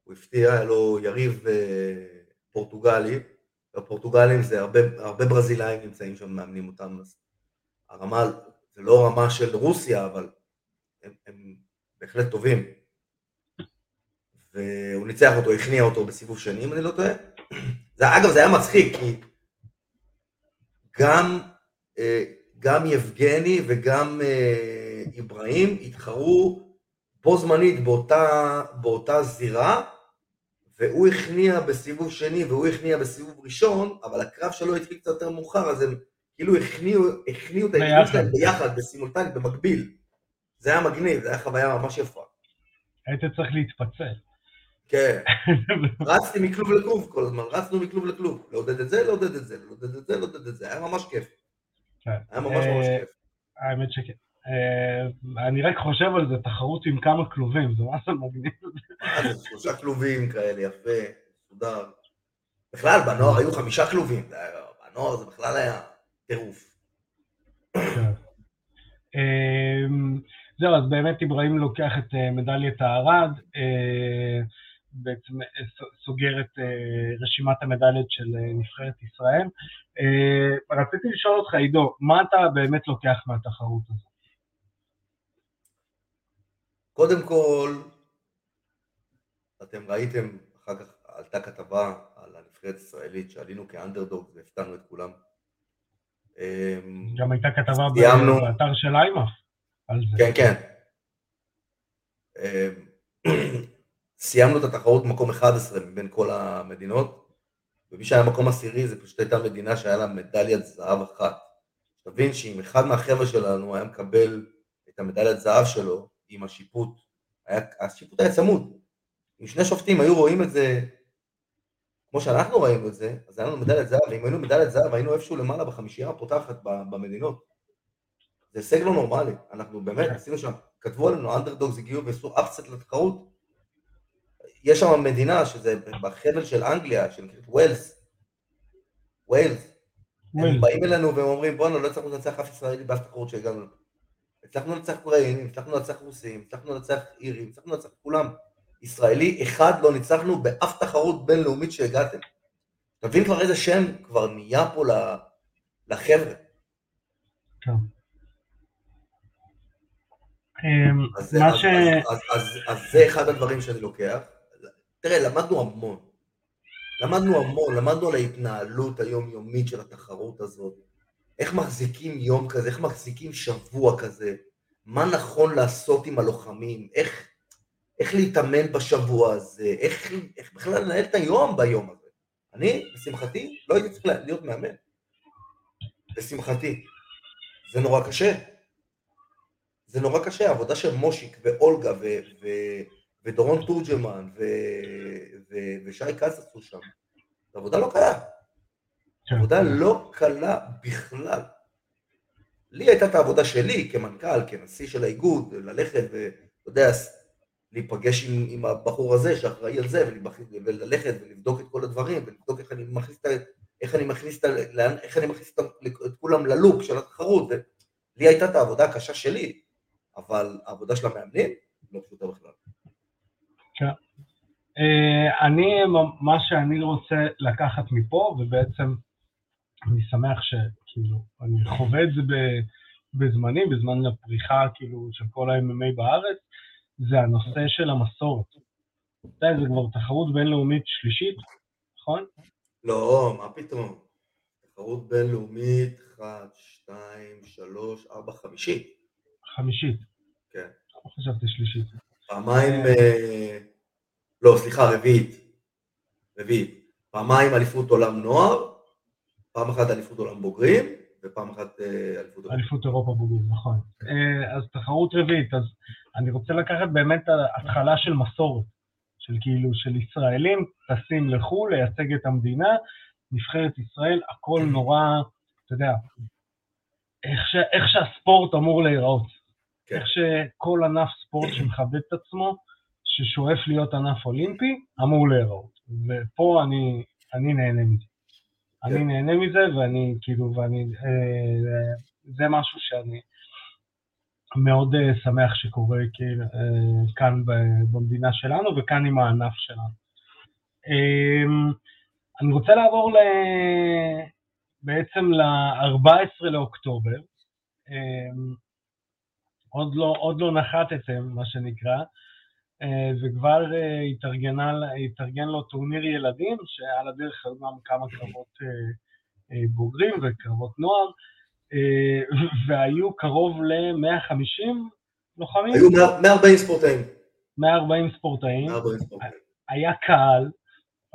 הוא הפתיע, היה לו יריב פורטוגלי, והפורטוגלים זה הרבה, הרבה ברזילאים נמצאים שם, מאמנים אותם, אז הרמה, זה לא רמה של רוסיה, אבל הם, הם בהחלט טובים, והוא ניצח אותו, הכניע אותו בסיבוב שני, אם אני לא טועה, זה, אגב זה היה מצחיק, כי גם, גם יבגני וגם איברהים התחרו בו זמנית באותה, באותה זירה, והוא הכניע בסיבוב שני והוא הכניע בסיבוב ראשון, אבל הקרב שלו התחיל קצת יותר מאוחר, אז הם כאילו הכניעו את היחידים ביחד, בסימולטנית, במקביל. זה היה מגניב, זה היה חוויה ממש יפה. היית צריך להתפצל. כן, רצתי מכלוב לכלוב כל הזמן, רצנו מכלוב לכלוב, לעודד את זה, לעודד את זה, לעודד את זה, לעודד את זה, היה ממש כיף, היה ממש ממש כיף. האמת שכן, אני רק חושב על זה, תחרות עם כמה כלובים, זה מה זה מגניב. שלושה כלובים כאלה, יפה, תודה. בכלל, בנוער היו חמישה כלובים, בנוער זה בכלל היה טירוף. זהו, אז באמת איברהים לוקח את מדליית הארד, בעצם סוגר את רשימת המדליות של נבחרת ישראל. רציתי לשאול אותך, עידו, מה אתה באמת לוקח מהתחרות הזאת? קודם כל, אתם ראיתם, אחר כך עלתה כתבה על הנבחרת ישראלית, שעלינו כאנדרדוג והפתענו את כולם. גם הייתה כתבה באתר של איימאף. כן, כן. סיימנו את התחרות במקום אחד עשר מבין כל המדינות, ומי שהיה מקום עשירי זה פשוט הייתה מדינה שהיה לה מדליית זהב אחת. תבין שאם אחד מהחבר'ה שלנו היה מקבל את המדליית זהב שלו עם השיפוט, היה, השיפוט היה צמוד. אם שני שופטים היו רואים את זה, כמו שאנחנו ראינו את זה, אז היה לנו מדליית זהב, ואם היינו מדליית זהב היינו איפשהו למעלה בחמישייה הפותחת במדינות. זה הישג לא נורמלי, אנחנו באמת עשינו שם, כתבו עלינו, אנדרדוגס הגיעו ועשו אפסט לתחרות, יש שם מדינה שזה בחבל של אנגליה, שנקראת ווילס, ווילס, הם באים אלינו והם אומרים, בואו, לא צריך לנצח אף ישראלי באף תחרות שהגענו. הצלחנו לנצח קוראים, הצלחנו לנצח רוסים, הצלחנו לנצח אירים, הצלחנו לנצח כולם. ישראלי אחד לא ניצחנו באף תחרות בינלאומית שהגעתם. תבין כבר איזה שם כבר נהיה פה לחבר'ה. כן. אז זה אחד הדברים שאני לוקח. תראה, למדנו המון. למדנו המון, למדנו על ההתנהלות היומיומית של התחרות הזאת. איך מחזיקים יום כזה, איך מחזיקים שבוע כזה, מה נכון לעשות עם הלוחמים, איך, איך להתאמן בשבוע הזה, איך, איך בכלל לנהל את היום ביום הזה. אני, בשמחתי, לא הייתי צריך להיות מאמן. בשמחתי. זה נורא קשה. זה נורא קשה, העבודה של מושיק ואולגה ו... ו... ודורון טורג'מן ושי קאס עשו שם. העבודה לא קלה. העבודה לא קלה בכלל. לי הייתה את העבודה שלי כמנכ"ל, כנשיא של האיגוד, ללכת ולהיפגש עם הבחור הזה שאחראי על זה, וללכת ולבדוק את כל הדברים, ולבדוק איך אני מכניס את כולם ללוק של התחרות. לי הייתה את העבודה הקשה שלי, אבל העבודה של המאמנים לא פשוטה בכלל. אני, מה שאני רוצה לקחת מפה, ובעצם אני שמח שכאילו, אני חווה את זה בזמני, בזמן הפריחה כאילו של כל ה-אם אם איי בארץ, זה הנושא של המסורת. אתה יודע, זה כבר תחרות בינלאומית שלישית, נכון? לא, מה פתאום? תחרות בינלאומית, אחת, שתיים, שלוש, ארבע, חמישית. חמישית? כן. לא חשבתי שלישית. פעמיים, לא, סליחה, רביעית, רביעית, פעמיים אליפות עולם נוער, פעם אחת אליפות עולם בוגרים, ופעם אחת אליפות אירופה. אליפות אירופה בוגרים, נכון. אז תחרות רביעית, אז אני רוצה לקחת באמת ההתחלה של מסורת, של כאילו, של ישראלים, טסים לחו"ל, לייצג את המדינה, נבחרת ישראל, הכל נורא, אתה יודע, איך שהספורט אמור להיראות. איך שכל ענף ספורט שמכבד את עצמו, ששואף להיות ענף אולימפי, אמור להיראות. ופה אני, אני נהנה מזה. אני נהנה מזה, ואני, כאילו, ואני, אה, זה משהו שאני מאוד שמח שקורה, כאילו, אה, כאן במדינה שלנו, וכאן עם הענף שלנו. אה, אני רוצה לעבור ל, בעצם ל-ארבעה עשר לאוקטובר, אה, עוד לא, עוד לא נחתתם, מה שנקרא, וכבר התארגן לו טורניר ילדים, שעל הדרך היו גם כמה קרבות בוגרים וקרבות נוער, והיו קרוב ל-מאה וחמישים לוחמים. היו מאה וארבעים ספורטאים. מאה וארבעים ספורטאים. היה קהל,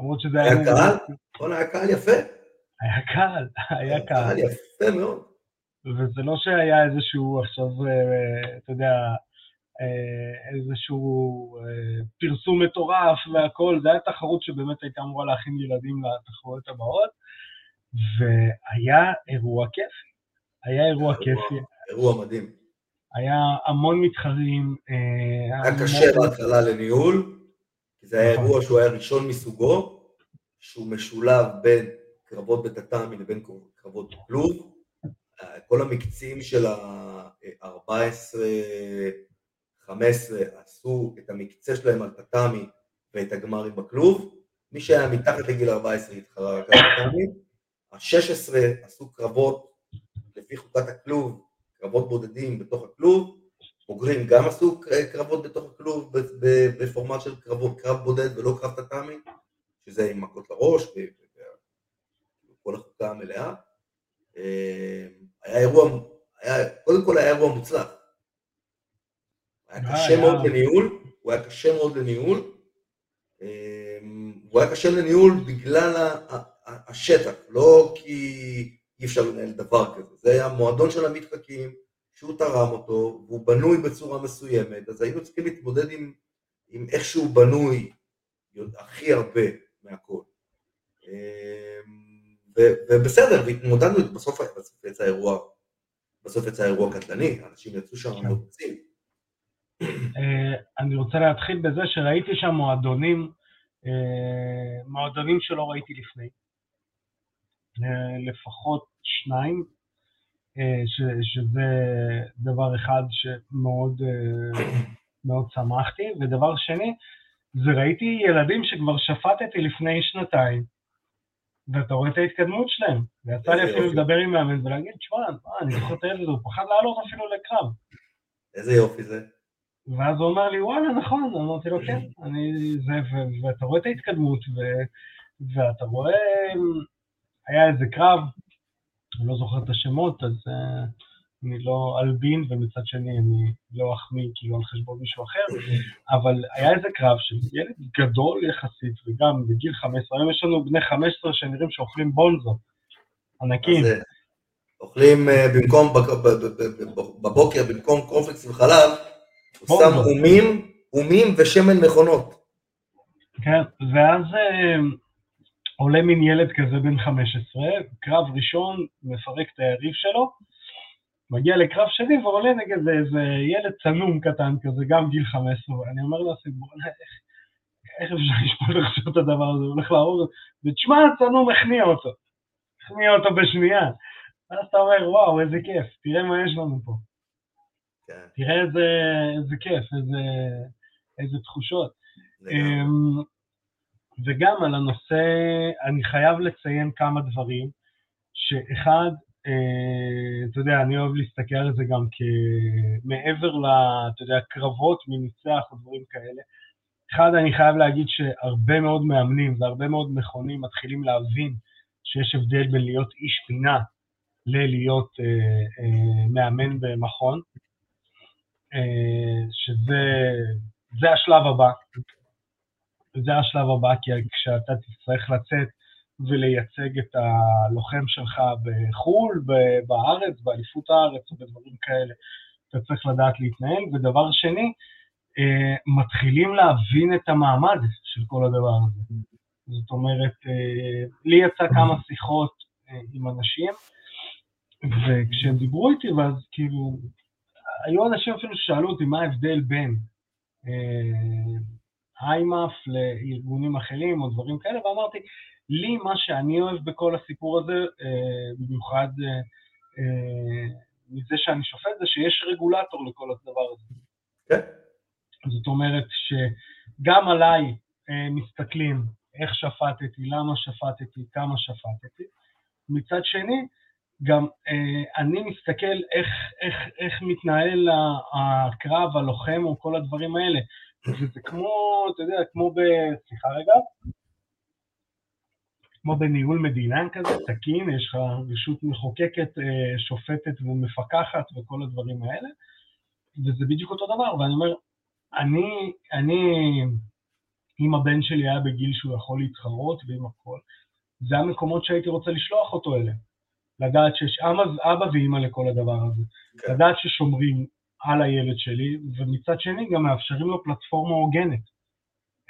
למרות שזה היה... היה קהל? נכון, היה קהל יפה. היה קהל, היה קהל. קהל יפה מאוד. וזה לא שהיה איזשהו, עכשיו, אתה יודע, איזשהו פרסום מטורף והכל, זה היה תחרות שבאמת הייתה אמורה להכין ילדים לתחרויות הבאות, והיה אירוע כיפי, היה אירוע כיפי. אירוע מדהים. היה המון מתחרים. היה קשה בהתחלה לניהול, כי זה היה אירוע שהוא היה ראשון מסוגו, שהוא משולב בין קרבות בטאטאמי לבין קרבות כלוב, כל המקצים של ה-ארבע עשרה חמש עשרה עשו את המקצה שלהם על טאטאמי ואת הגמרים בכלוב, מי שהיה מתחת לגיל ארבע עשרה התחרה רק על טאטאמי, ה-שש עשרה עשו קרבות לפי חוקת הכלוב, קרבות בודדים בתוך הכלוב, בוגרים גם עשו קרבות בתוך הכלוב בפורמט של קרבות, קרב בודד ולא קרב טאטאמי, שזה עם מכות לראש וכל החוקה המלאה. היה אירוע, קודם כל היה אירוע מוצלח, היה קשה מאוד לניהול, הוא היה קשה מאוד לניהול, הוא היה קשה לניהול בגלל השטח, לא כי אי אפשר לנהל דבר כזה, זה היה מועדון של המתחקים שהוא תרם אותו, והוא בנוי בצורה מסוימת, אז היינו צריכים להתמודד עם איך שהוא בנוי הכי הרבה מהכל. ובסדר, והתמודדנו, בסוף יצא אירוע, בסוף יצא אירוע קטלני, אנשים יצאו שם מרוצים. אני רוצה להתחיל בזה שראיתי שם מועדונים, מועדונים שלא ראיתי לפני, לפחות שניים, שזה דבר אחד שמאוד מאוד שמחתי, ודבר שני, זה ראיתי ילדים שכבר שפטתי לפני שנתיים, ואתה רואה את ההתקדמות שלהם, ויצא לי אפילו לדבר עם מאמן ולהגיד, תשמע, אני זוכר את הילד, הוא פחד לעלות אפילו לקרב. איזה יופי זה. ואז הוא אומר לי, וואלה, נכון, אמרתי לו, כן, ואתה רואה את ההתקדמות, ואתה רואה, היה איזה קרב, אני לא זוכר את השמות, אז אני לא אלבין, ומצד שני אני לא אחמיא, כאילו על חשבון מישהו אחר, אבל היה איזה קרב של ילד גדול יחסית, וגם בגיל חמש עשרה, היום יש לנו בני חמש עשרה שנראים שאוכלים בונזו, ענקים. אז אוכלים במקום, בבוקר, במקום קורנפלקס וחלב, הוא שם אומים, אומים ושמן מכונות. כן, ואז עולה מין ילד כזה בן חמש עשרה, קרב ראשון, מפרק את היריב שלו, מגיע לקרב שני ועולה נגד איזה ילד צנום קטן כזה, גם גיל חמש עשרה, אני אומר לו, איך אפשר לשפול לחשוב את הדבר הזה, הוא הולך להרוג אותו, ותשמע, הצנום הכניע אותו, הכניע אותו בשנייה, ואז אתה אומר, וואו, איזה כיף, תראה מה יש לנו פה, תראה איזה כיף, איזה תחושות. וגם על הנושא, אני חייב לציין כמה דברים, שאחד, אתה יודע, אני אוהב להסתכל על זה גם כמעבר לקרבות מניצח או דברים כאלה. אחד, אני חייב להגיד שהרבה מאוד מאמנים והרבה מאוד מכונים מתחילים להבין שיש הבדל בין להיות איש פינה ללהיות מאמן במכון, שזה השלב הבא. זה השלב הבא, כי כשאתה תצטרך לצאת ולייצג את הלוחם שלך בחול, בארץ, באליפות הארץ ובדברים כאלה, אתה צריך לדעת להתנהל. ודבר שני, מתחילים להבין את המעמד של כל הדבר הזה. זאת אומרת, לי יצא כמה שיחות עם אנשים, וכשהם דיברו איתי, ואז כאילו, היו אנשים אפילו ששאלו אותי מה ההבדל בין היימאף לארגונים אחרים או דברים כאלה, ואמרתי, לי מה שאני אוהב בכל הסיפור הזה, במיוחד מזה שאני שופט, זה שיש רגולטור לכל הדבר הזה. כן. זאת אומרת שגם עליי מסתכלים איך שפטתי, למה שפטתי, כמה שפטתי. מצד שני, גם אני מסתכל איך, איך, איך מתנהל הקרב, הלוחם או כל הדברים האלה. וזה כמו, אתה יודע, כמו ב... סליחה רגע. כמו בניהול מדינה כזה, תקין, יש לך רשות מחוקקת, שופטת ומפקחת וכל הדברים האלה, וזה בדיוק אותו דבר, ואני אומר, אני, אני, אם הבן שלי היה בגיל שהוא יכול להתחרות ועם הכל, זה המקומות שהייתי רוצה לשלוח אותו אלה, לדעת שיש אבא ואמא לכל הדבר הזה, okay. לדעת ששומרים על הילד שלי, ומצד שני גם מאפשרים לו פלטפורמה הוגנת,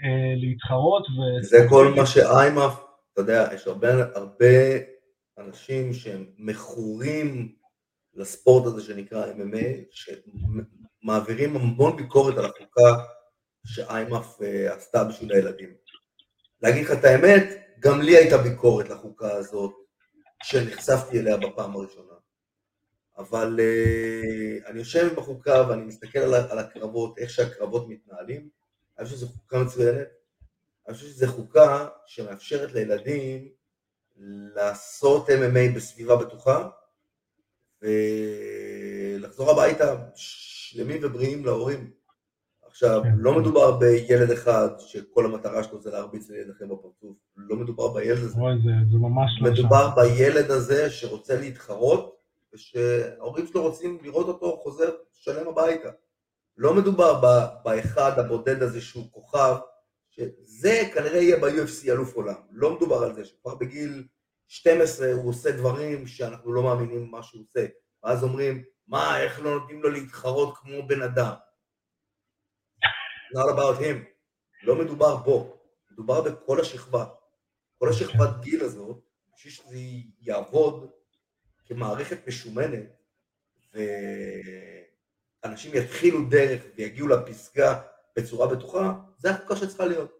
אה, להתחרות ו... זה כל מה שאיימאף, אתה יודע, יש הרבה, הרבה אנשים שהם מכורים לספורט הזה שנקרא אם אם איי, שמעבירים המון ביקורת על החוקה שאיימאף עשתה בשביל הילדים. להגיד לך את האמת, גם לי הייתה ביקורת לחוקה הזאת, שנחשפתי אליה בפעם הראשונה. אבל uh, אני יושב בחוקה ואני מסתכל על, על הקרבות, איך שהקרבות מתנהלים, אני חושב שזו חוקה מצוינת, אני חושב שזו חוקה שמאפשרת לילדים לעשות אם אם איי בסביבה בטוחה, ולחזור הביתה שלמים ובריאים להורים. עכשיו, לא מדובר בילד אחד שכל המטרה שלו זה להרביץ לילד אחר בפרצוף, לא מדובר בילד הזה, מדובר בילד הזה שרוצה להתחרות, ושההורים שלו רוצים לראות אותו חוזר שלם הביתה. לא מדובר ב- באחד הבודד הזה שהוא כוכב, שזה כנראה יהיה ב-יו אף סי אלוף עולם. לא מדובר על זה, שכבר בגיל שתים עשרה הוא עושה דברים שאנחנו לא מאמינים מה שהוא עושה. ואז אומרים, מה, איך לא נותנים לו להתחרות כמו בן אדם? Not about him. לא מדובר בו, מדובר בכל השכבה. כל השכבת גיל הזאת, בשביל שזה יעבוד, כמערכת משומנת, ואנשים יתחילו דרך ויגיעו לפסגה בצורה בטוחה, זה החוקה שצריכה להיות.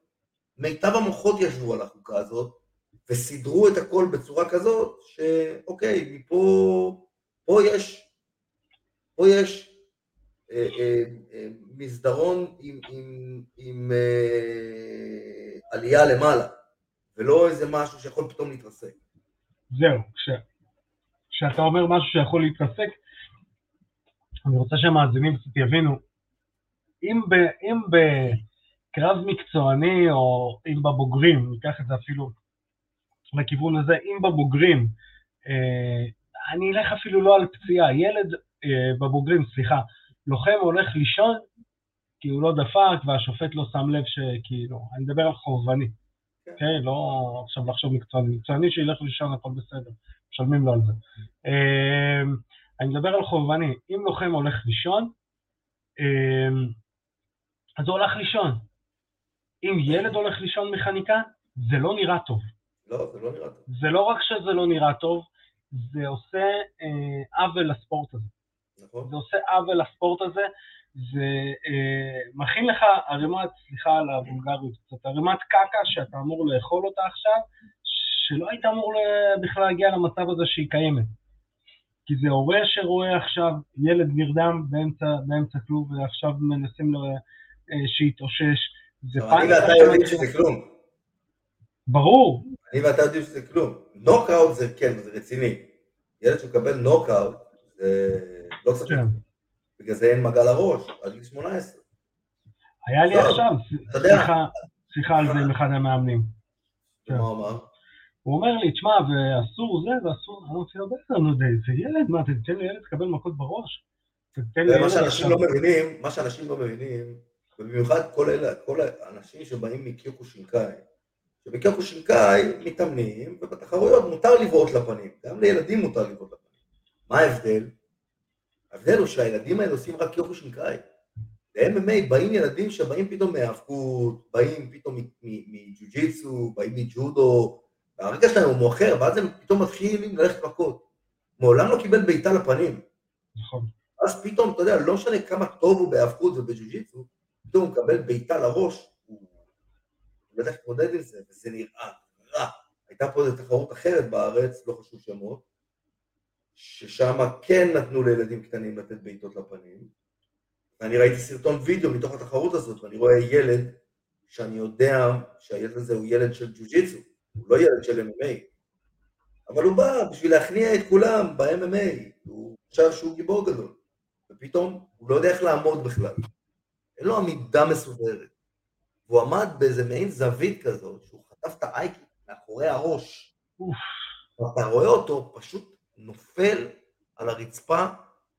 מיטב המוחות ישבו על החוקה הזאת, וסידרו את הכל בצורה כזאת, שאוקיי, מפה או יש, או יש אה, אה, אה, מסדרון עם, עם, עם אה, עלייה למעלה, ולא איזה משהו שיכול פתאום להתרסק. זהו, כשאתה אומר משהו שיכול להתרסק, אני רוצה שהמאזינים קצת יבינו, אם ב... אם ב... קרב מקצועני, או אם בבוגרים, ניקח את זה אפילו לכיוון הזה, אם בבוגרים, אה, אני אלך אפילו לא על פציעה, ילד אה, בבוגרים, סליחה, לוחם הולך לישון, כי הוא לא דפק, והשופט לא שם לב שכאילו, אני מדבר על חובבני, אוקיי, לא עכשיו לחשוב מקצועני, מקצועני שילך לישון, הכל בסדר, משלמים לו על זה. אה, אני מדבר על חובבני, אם לוחם הולך לישון, אה, אז הוא הולך לישון. אם ילד הולך לישון מחניקה, זה לא נראה טוב. לא, זה לא נראה טוב. זה לא רק שזה לא נראה טוב, זה עושה אה, עוול לספורט הזה. נכון. זה עושה עוול לספורט הזה, זה אה, מכין לך ערימת, סליחה על הבולגריות, זאת ערימת קקה שאתה אמור לאכול אותה עכשיו, שלא היית אמור בכלל להגיע למצב הזה שהיא קיימת. כי זה הורה שרואה עכשיו ילד נרדם באמצע, באמצע כלוב, ועכשיו מנסים לו... שיתאושש. אני ואתה יודעים שזה כלום. ברור. אני ואתה יודעים שזה כלום. נוקאוט זה כן, זה רציני. ילד שמקבל נוקאוט, זה לא קצת. בגלל זה אין מגע לראש, עד גיל שמונה עשרה. היה לי עכשיו, שיחה על זה עם אחד המאמנים. מה הוא אמר? הוא אומר לי, תשמע, ואסור זה, ואסור, אני רוצה לדעת, זה ילד, מה, תתן לי ילד, תקבל מכות בראש. מה שאנשים לא מבינים, מה שאנשים לא מבינים, ובמיוחד כל אלה, כל האנשים שבאים מקיוקושינקאי, שבקיוקושינקאי מתאמנים, ובתחרויות מותר לבעוט לפנים, גם לילדים מותר לבעוט לפנים. מה ההבדל? ההבדל הוא שהילדים האלה עושים רק קיוקושינקאי. ל-אם אם איי באים ילדים שבאים פתאום מהאבקות, באים פתאום מג'ו-ג'יצו, באים מג'ודו, והרגע שלהם הוא מואחר, ואז הם פתאום מתחילים ללכת מכות. מעולם לא קיבל בעיטה לפנים. נכון. אז פתאום, אתה יודע, לא משנה כמה טוב הוא בהאבקות ובג'ו-ג'יצו, פתאום הוא מקבל בעיטה לראש, הוא בטח התמודד עם זה, וזה נראה רע. הייתה פה איזו תחרות אחרת בארץ, לא חשוב שמות, ששם כן נתנו לילדים קטנים לתת בעיטות לפנים, ואני ראיתי סרטון וידאו מתוך התחרות הזאת, ואני רואה ילד שאני יודע שהילד הזה הוא ילד של ג'ו-ג'יצו, הוא לא ילד של אם אם איי, אבל הוא בא בשביל להכניע את כולם ב-אם אם איי, הוא חושב שהוא גיבור גדול, ופתאום הוא לא יודע איך לעמוד בכלל. אין לו עמידה מסודרת, והוא עמד באיזה מעין זווית כזאת, שהוא חטף את האייק מאחורי הראש, ואתה רואה אותו פשוט נופל על הרצפה,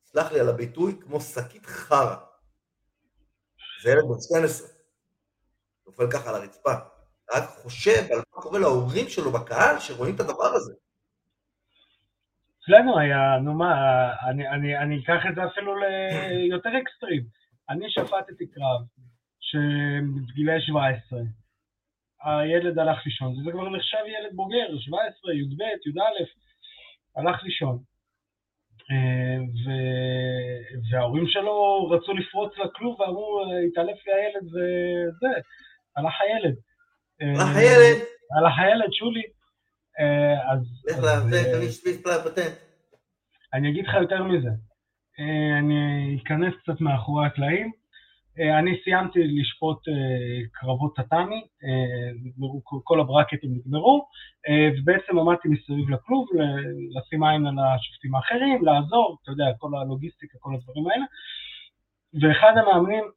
סלח לי על הביטוי, כמו שקית חרא. זה ילד ב-שתים עשרה, נופל ככה על הרצפה, רק חושב על מה קורה להורים שלו בקהל שרואים את הדבר הזה. אצלנו היה, נו מה, אני, אני, אני אקח את זה אפילו ליותר אקסטרים. אני שפטתי קרב שבגילי שבע עשרה, הילד הלך לישון, זה כבר נחשב ילד בוגר, שבע עשרה, י"ב, י"א, הלך לישון. ו... וההורים שלו רצו לפרוץ לכלוב ואמרו, התעלף לי הילד וזה, הלך הילד. הלך הילד? הלך הילד, שולי. אז... לך להפק, אני שביס פלאפטנט. אני אגיד לך יותר מזה. אני אכנס קצת מאחורי הקלעים. אני סיימתי לשפוט קרבות טאטאמי, כל הברקטים נגמרו, ובעצם עמדתי מסביב לכלוב, לשים עין על השופטים האחרים, לעזור, אתה יודע, כל הלוגיסטיקה, כל הדברים האלה. ואחד המאמנים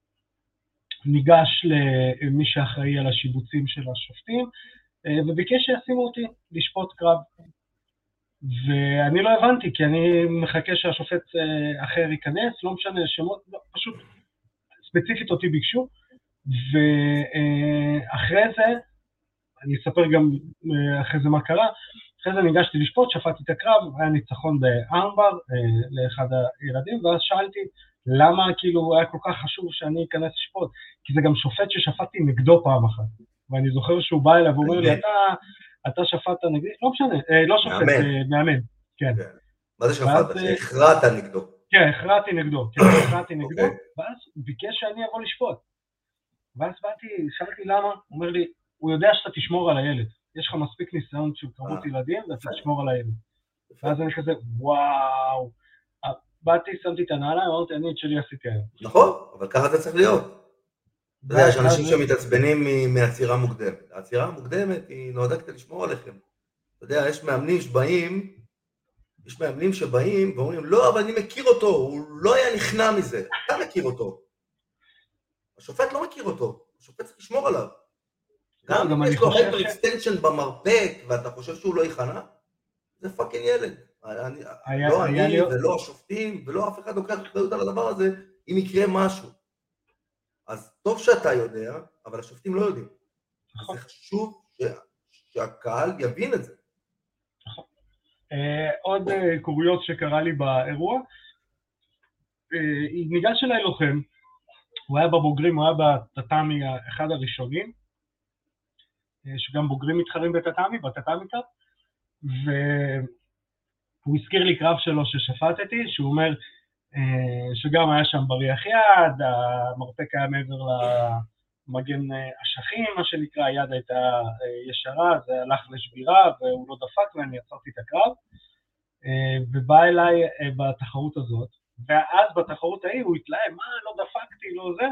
ניגש למי שאחראי על השיבוצים של השופטים, וביקש שישימו אותי לשפוט קרב. ואני לא הבנתי, כי אני מחכה שהשופט אחר ייכנס, לא משנה שמות, לא, פשוט ספציפית אותי ביקשו, ואחרי זה, אני אספר גם אחרי זה מה קרה, אחרי זה ניגשתי לשפוט, שפטתי את הקרב, היה ניצחון בארמבר לאחד הילדים, ואז שאלתי למה כאילו היה כל כך חשוב שאני אכנס לשפוט, כי זה גם שופט ששפטתי נגדו פעם אחת, ואני זוכר שהוא בא אליו ואומר לי, אתה... אתה שפעת נגדי, לא משנה, לא שפעת, מאמן, כן. מה זה שפעת? שהכרעת נגדו. כן, הכרעתי נגדו, כן, הכרעתי נגדו, ואז ביקש שאני אבוא לשפוט. ואז באתי, שאלתי למה, הוא אומר לי, הוא יודע שאתה תשמור על הילד, יש לך מספיק ניסיון של קרבות ילדים, ואתה תשמור על הילד. ואז אני כזה, וואו, באתי, שמתי את הנעליים, אמרתי, אני את שלי עשיתי היום. נכון, אבל ככה זה צריך להיות. אתה יודע, יש אנשים שמתעצבנים מהעצירה מוקדמת. העצירה המוקדמת היא נועדה כדי לשמור עליכם. אתה יודע, יש מאמנים שבאים, יש מאמנים שבאים ואומרים, לא, אבל אני מכיר אותו, הוא לא היה נכנע מזה, אתה מכיר אותו. השופט לא מכיר אותו, השופט צריך לשמור עליו. גם אם יש לו היפר אקסטנשן במרפק, ואתה חושב שהוא לא ייכנע, זה פאקינג ילד. לא אני ולא השופטים ולא אף אחד לוקח אחריות על הדבר הזה, אם יקרה משהו. אז טוב שאתה יודע, אבל השופטים לא יודעים. זה חשוב שהקהל יבין את זה. עוד קוריוז שקרה לי באירוע, ניגש אליי לוחם, הוא היה בבוגרים, הוא היה בטטאמי אחד הראשונים, שגם בוגרים מתחרים בטטאמי, בטטאמי קאפ, והוא הזכיר לי קרב שלו ששפטתי, שהוא אומר שגם היה שם בריח יד, המרפק היה מעבר למגן אשכים, מה שנקרא, היד הייתה ישרה, זה הלך לשבירה והוא לא דפק ואני יצרתי את הקרב, ובא אליי בתחרות הזאת, ואז בתחרות ההיא הוא התלהם, מה, לא דפקתי, לא זה,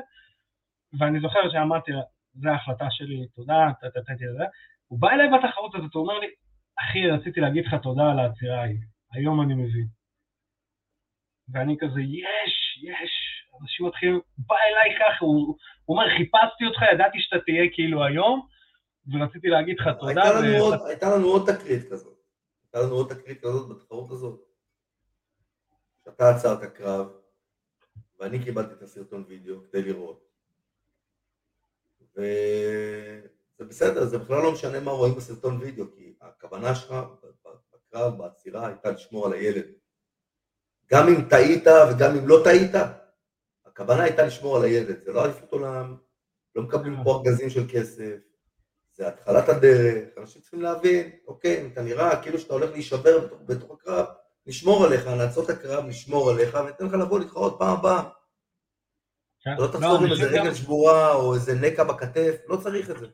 ואני זוכר שאמרתי, זה ההחלטה שלי, תודה, תתתי לזה, הוא בא אליי בתחרות הזאת, הוא אומר לי, אחי, רציתי להגיד לך תודה על העצירה ההיא, היום אני מבין. ואני כזה, יש, יש, אנשים מתחילים, בא אליי ככה, הוא אומר, חיפשתי אותך, ידעתי שאתה תהיה כאילו היום, ורציתי להגיד לך תודה. הייתה לנו עוד תקרית כזאת, הייתה לנו עוד תקרית כזאת בתחרות הזאת. אתה עצרת הקרב, ואני קיבלתי את הסרטון וידאו כדי לראות. וזה בסדר, זה בכלל לא משנה מה רואים בסרטון וידאו, כי הכוונה שלך בקרב, בעצירה, הייתה לשמור על הילד. גם אם טעית וגם אם לא טעית, הכוונה הייתה לשמור על הילד, זה לא אליפות עולם, לא מקבלים פה ארגזים של כסף, זה התחלת הדרך, אנשים צריכים להבין, אוקיי, אתה נראה כאילו שאתה הולך להישבר בתוך, בתוך הקרב, נשמור עליך, נעצור את הקרב, נשמור עליך, ונתן לך לבוא להתחרות פעם הבאה. אתה לא תחזור עם איזה רגל שבורה או איזה נקע בכתף, לא צריך את זה.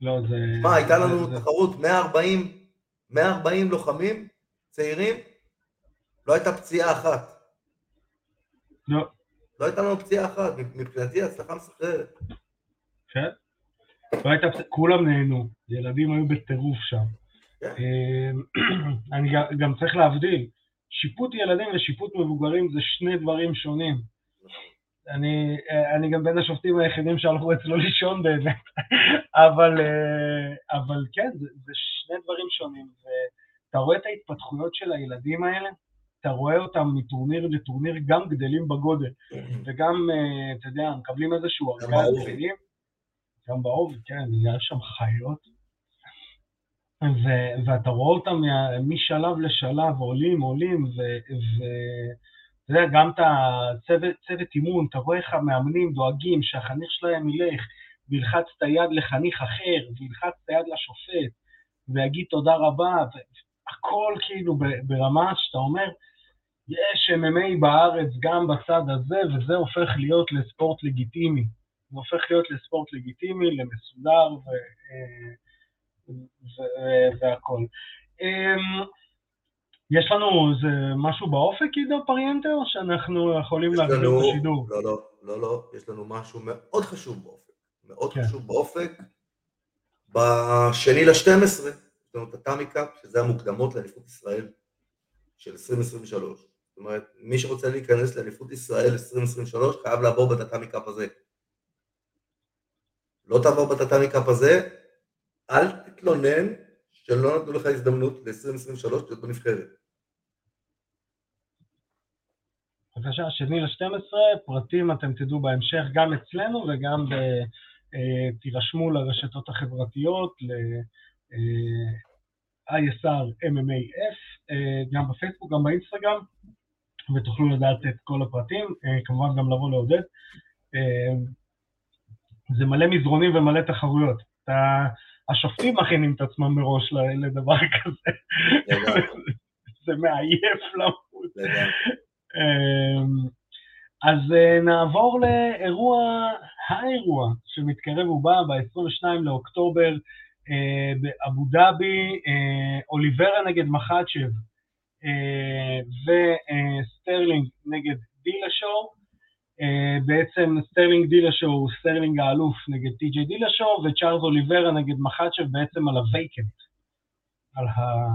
לא, זה... מה, הייתה לנו תחרות מאה וארבעים לוחמים צעירים, לא הייתה פציעה אחת. לא. לא הייתה לנו פציעה אחת, מבחינתי הצלחה מסחררת. כן? לא הייתה פציעה, כולם נהנו, ילדים היו בטירוף שם. כן. אני גם צריך להבדיל, שיפוט ילדים ושיפוט מבוגרים זה שני דברים שונים. אני, אני גם בין השופטים היחידים שהלכו אצלו לישון באמת, אבל, אבל כן, זה, זה שני דברים שונים, ואתה רואה את ההתפתחויות של הילדים האלה, אתה רואה אותם מטורניר לטורניר, גם גדלים בגודל, וגם, אתה יודע, מקבלים איזשהו הרגע גדלים, גם באוב, כן, יש שם חיות, ו- ואתה רואה אותם משלב לשלב, עולים, עולים, ואתה יודע, גם את הצוות, צוות אימון, אתה רואה איך המאמנים דואגים שהחניך שלהם ילך, וילחץ את היד לחניך אחר, וילחץ את היד לשופט, ויגיד תודה רבה, והכל כאילו ברמה שאתה אומר, יש M M A בארץ גם בצד הזה, וזה הופך להיות לספורט לגיטימי. זה הופך להיות לספורט לגיטימי, למסודר ו... והכל. יש לנו משהו באופק, אידו פריאנטה, או שאנחנו יכולים להגיד את השידור? לא, לא, לא, לא. יש לנו משהו מאוד חשוב באופק. מאוד חשוב באופק. בשני לשתים עשרה, יש לנו את הטאמיקה, שזה המוקדמות לאליפות ישראל של עשרים עשרים ושלוש. זאת אומרת, מי שרוצה להיכנס לאליפות ישראל עשרים עשרים ושלוש, חייב לעבור בטאמיקה הזה. לא תעבור בטאמיקה הזה, אל תתלונן שלא נתנו לך הזדמנות ל-עשרים עשרים ושלוש להיות בנבחרת. בבקשה, שני ל-שתים עשרה, פרטים אתם תדעו בהמשך גם אצלנו וגם ב... תירשמו לרשתות החברתיות, ל-I S R M M A F, גם בפייסבוק, גם באינסטגרם, ותוכלו לדעת את כל הפרטים, כמובן גם לבוא לעודד. זה מלא מזרונים ומלא תחרויות. השופטים מכינים את עצמם מראש לדבר כזה, זה מעייף למות. אז נעבור לאירוע, האירוע שמתקרב ובא ב-עשרים ושניים לאוקטובר באבו דאבי, אוליברה נגד מחצ'ב וסטרלינג בעצם סטרלינג דילשו הוא סטרלינג האלוף נגד טי ג'יי דילשו, וצ'ארלס אוליברה נגד מחצ'ב בעצם על הווייקנט, על, ה,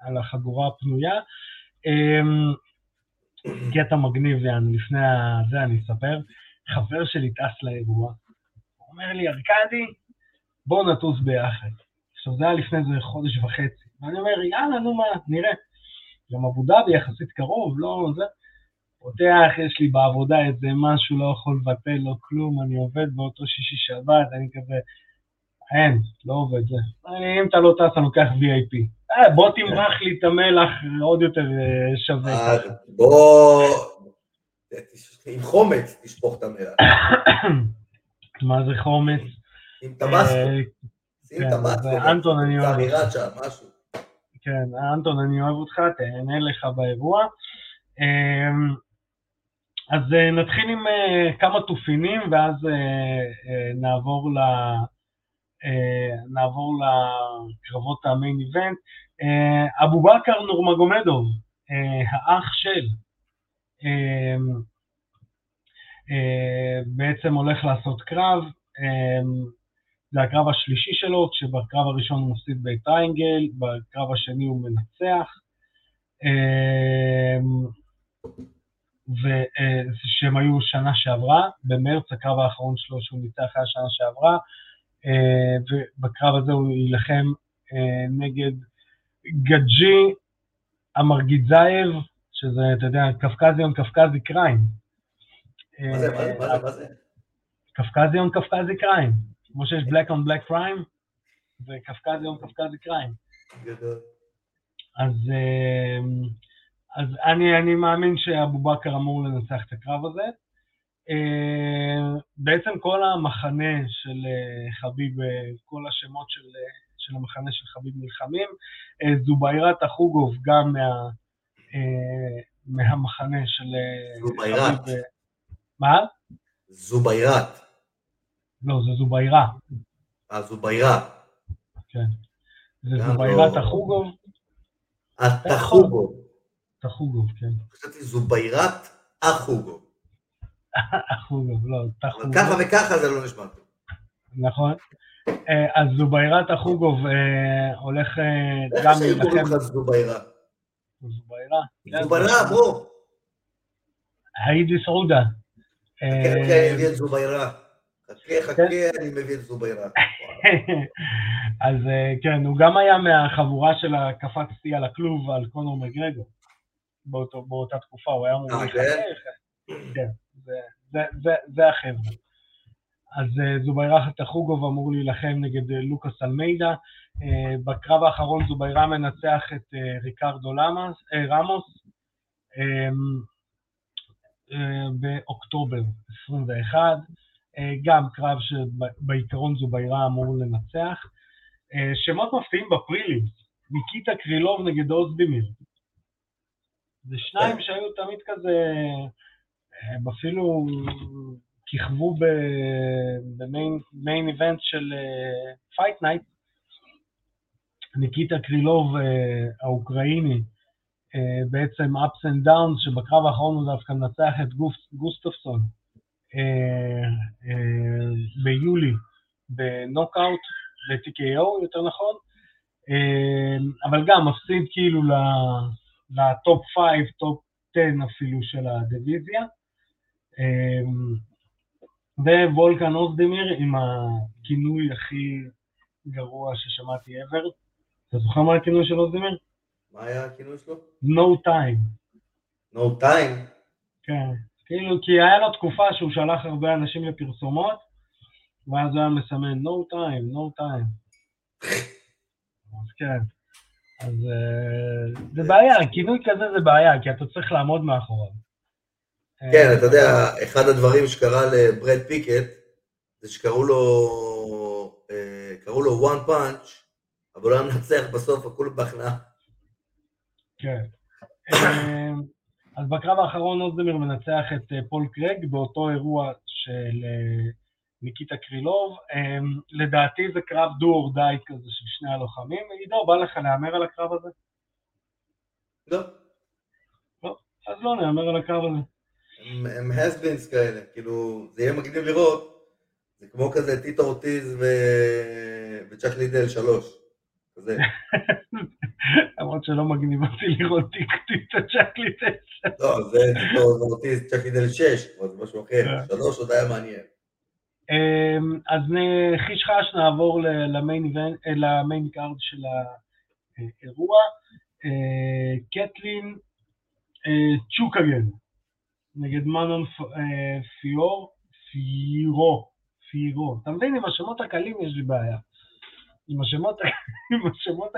על החגורה הפנויה. קטע מגניב, לפני זה אני אספר, חבר שלי טס לאירוע, הוא אומר לי, ארקדי, בוא נטוס ביחד. עכשיו זה היה לפני זה חודש וחצי, ואני אומר, יאללה, נו מה, נראה. גם אבו דאבי יחסית קרוב, לא זה. פותח, יש לי בעבודה איזה משהו, לא יכול לבטל, לא כלום, אני עובד באותו שישי שבת, אני כזה, אין, לא עובד זה. אני, אם אתה לא טס, אני לוקח וי איי פי. אה, בוא תמרח לי את המלח עוד יותר שווה. בוא, עם חומץ תשפוך את המלח. מה זה חומץ? עם טבסקו. עם טבסקו. אנטון, אני אוהב. תמירת שם, משהו. כן, אנטון, אני אוהב אותך, תהנה לך באירוע. אז נתחיל עם כמה תופינים, ואז נעבור ל... נעבור לקרבות המיין איבנט. אבו בכר נורמגומדוב, האח של, בעצם הולך לעשות קרב, זה הקרב השלישי שלו, כשבקרב הראשון הוא מפסיד בטריינגל, בקרב השני הוא מנצח, ושהם היו שנה שעברה, במרץ הקרב האחרון שלו שהוא ניצח היה שנה שעברה, ובקרב הזה הוא ילחם נגד גדז'י אמרגידזייב, שזה, אתה יודע, קפקזיון קפקזי קריים. מה זה, מה זה? קפקזיון קפקזי קריים, כמו שיש בלק און בלק קריים, וקפקזיון קפקזי קריים. גדול. אז אני מאמין שאבו בכר אמור לנצח את הקרב הזה. Uh, בעצם כל המחנה של uh, חביב, uh, כל השמות של, uh, של המחנה של חביב נלחמים, uh, זוביירה תחוגוב גם מה, uh, מהמחנה של uh, זוביירת. חביב, uh, מה? זוביירת. לא, זה זוביירה. אה, זוביירה. כן, זה זוביירה לא... תחוגוב. התחוגוב. תחוגוב, כן. חשבתי זוביירת אחוגוב. אחוגוב, לא, תחוגוב. ככה וככה זה לא נשמע. נכון. אז זוביירה תחוגוב הולך גם להילחם. איך זוביירה? זוביירה. זוביירה, בוא. היידי סעודה. כן, כן, מביא את זוביירה. חכה, חכה, אני מביא את זוביירה. אז כן, הוא גם היה מהחבורה של הקפת סי על הכלוב, על קונור מגרגו. באותה תקופה, הוא היה מוריד. כן. זה, זה, זה, זה החבר'ה. אז זוביירה תחוגוב אמור להילחם נגד לוקאס אלמיידה. בקרב האחרון זוביירה מנצח את ריקרדו רמוס באוקטובר עשרים ואחת. גם קרב שבעיקרון זוביירה אמור לנצח. שמות מפתיעים בפרילימס, ניקיטה קרילוב נגד אוזדמיר. זה שניים שהיו תמיד כזה... אפילו כיכבו במיין איבנט של פייט נייט. ניקיטה קרילוב האוקראיני, בעצם ups and downs, שבקרב האחרון הוא דווקא מנצח את גוסטפסון ביולי בנוקאוט, ב-טי קיי או יותר נכון, אבל גם מפסיד כאילו לטופ חמש, טופ עשר אפילו של הדיוויזיה. ווולקן אוזדמיר עם הכינוי הכי גרוע ששמעתי ever. אתה זוכר מה הכינוי של אוזדמיר? מה היה הכינוי שלו? No time. No time? כן, כאילו כי היה לו תקופה שהוא שלח הרבה אנשים לפרסומות, ואז הוא היה מסמן no time, no time. אז כן. אז זה בעיה, כינוי כזה זה בעיה, כי אתה צריך לעמוד מאחוריו. כן, אתה יודע, אחד הדברים שקרה לברד פיקט, זה שקראו לו one punch, אבל לא נצח בסוף, הכול בהכנעה. כן. אז בקרב האחרון אוזדמיר מנצח את פול קרג, באותו אירוע של ניקיטה קרילוב. לדעתי זה קרב דו או די כזה של שני הלוחמים. עידו, בא לך להאמר על הקרב הזה? לא. לא, אז לא נאמר על הקרב הזה. הם הסבינס כאלה, כאילו, זה יהיה מגניב לראות, זה כמו כזה טיטו אוטיז וצ'אק לידל שלוש, כזה. למרות שלא מגניב אותי לראות טיטו צ'אק לידל שלוש. לא, זה טיטו אוטיז צ'אק לידל שש, אבל זה משהו אחר, שלוש עוד היה מעניין. אז חיש חש נעבור למיין קארד של האירוע, קטלין צ'וקגן נגד מנו פיור, פיורו, פיורו. אתה מבין, עם השמות הקלים יש לי בעיה. עם השמות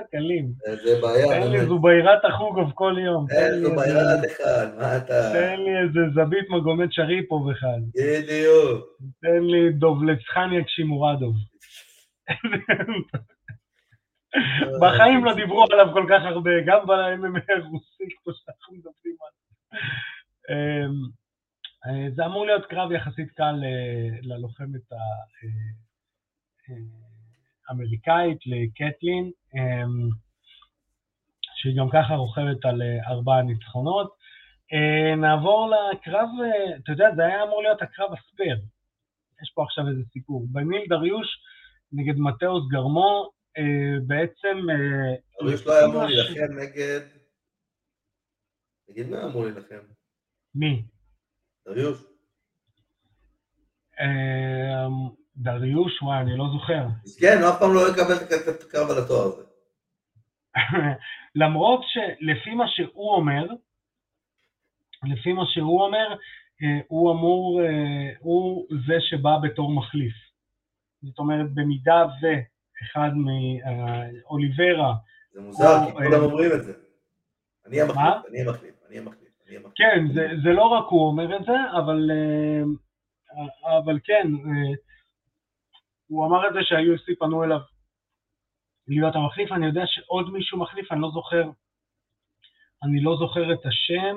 הקלים. זה בעיה. תן לי זוביירה תחוגוב כל יום. אין זוביירה תחל, מה אתה? תן לי איזה זבית מגומד שריפוב אחד. בדיוק. תן לי דובלצחניאק שימורדוב. בחיים לא דיברו עליו כל כך הרבה, גם ב-אם אם איי רוסי, כמו שאנחנו מדברים עליו. זה אמור להיות קרב יחסית קל ללוחמת האמריקאית, לקטלין, שהיא גם ככה רוכבת על ארבעה ניצחונות. נעבור לקרב, אתה יודע, זה היה אמור להיות הקרב הספר. יש פה עכשיו איזה סיפור. בניל דריוש נגד מתאוס גרמו, בעצם... דריוש לא היה אמור להילחם נגד... נגיד מה אמור להילחם? מי? דריוש. דריוש, וואי, אני לא זוכר. כן, אף פעם לא יקבל את הקרב על התואר הזה. למרות שלפי מה שהוא אומר, לפי מה שהוא אומר, הוא אמור, הוא זה שבא בתור מחליף. זאת אומרת, במידה ואחד מאוליברה... זה מוזר, כי כולם אומרים את זה. אני המחליף, אני המחליף, אני המחליף. כן, זה, זה לא רק הוא אומר את זה, אבל, אבל כן, הוא אמר את זה שה-יו אף סי פנו אליו להיות המחליף. אני יודע שעוד מישהו מחליף, אני לא זוכר, אני לא זוכר את השם,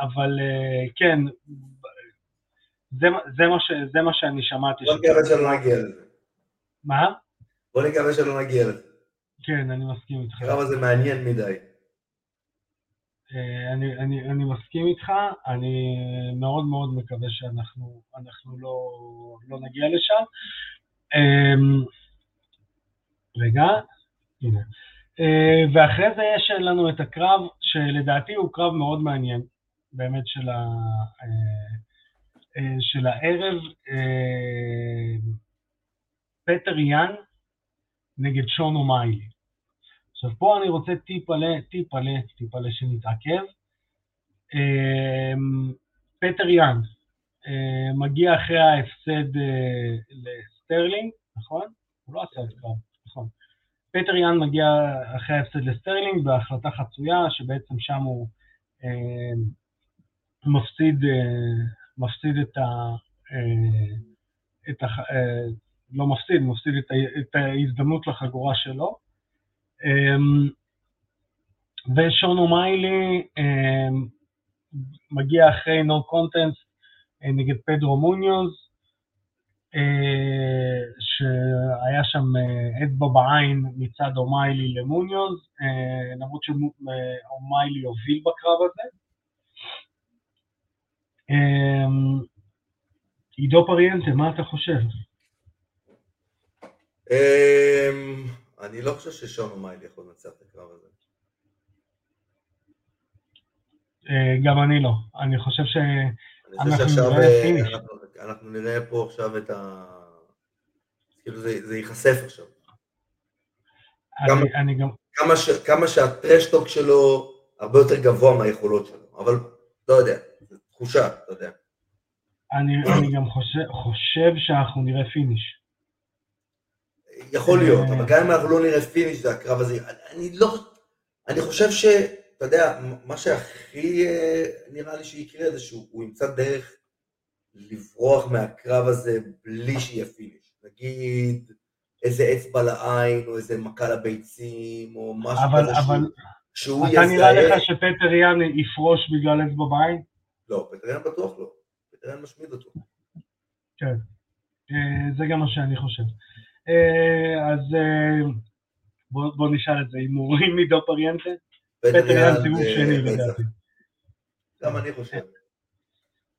אבל כן, זה, זה מה ש, זה מה שאני שמעתי. בוא נקווה שלא נגיע לזה. מה? בוא נקווה שלא נגיע לזה. כן, אני מסכים איתך. הרב הזה מעניין מדי. אני, אני, אני מסכים איתך, אני מאוד מאוד מקווה שאנחנו אנחנו לא, לא נגיע לשם. רגע, הנה. ואחרי זה יש לנו את הקרב, שלדעתי הוא קרב מאוד מעניין, באמת של, ה, של הערב, פטר יאן נגד שון אומיילי. עכשיו פה אני רוצה טיפלה, טיפלה, טיפלה שנתעכב. פטר יאן מגיע אחרי ההפסד לסטרלינג, נכון? הוא לא עשה את קרב, נכון. פטר יאן מגיע אחרי ההפסד לסטרלינג בהחלטה חצויה, שבעצם שם הוא מפסיד, מפסיד את ה... את ה... לא מפסיד, מפסיד את ההזדמנות לחגורה שלו. ושון אומיילי מגיע אחרי נו קונטנס נגד פדרו מוניוז, שהיה שם אצבע בעין מצד אומיילי למוניוז, למרות שאומיילי הוביל בקרב הזה. עידו פריאנטה, מה אתה חושב? אני לא חושב ששון אומיילי יכול לנצח את הקרב הזה. גם אני לא. אני חושב שאנחנו נראה פה עכשיו את ה... כאילו זה ייחשף עכשיו. כמה שהטרשטוק שלו הרבה יותר גבוה מהיכולות שלו, אבל לא יודע, תחושה, לא יודע. אני גם חושב שאנחנו נראה פיניש. יכול להיות, אבל גם אם אנחנו לא נראה פיניש, זה הקרב הזה, אני לא, אני חושב ש, אתה יודע, מה שהכי נראה לי שיקרה זה שהוא ימצא דרך לברוח מהקרב הזה בלי שיהיה פיניש, נגיד איזה אצבע לעין, או איזה מכה לביצים, או משהו כזה שהוא יזהה. אתה נראה לך שפטר יאן יפרוש בגלל אצבע בעין? לא, פטר יאן בטוח לא, פטר יאן משמיד אותו. כן, זה גם מה שאני חושב. אז בואו נשאל את זה, אם הוא רואים מדופריאנטה, פטר יאן סיבוב שני לדעתי. גם אני חושב.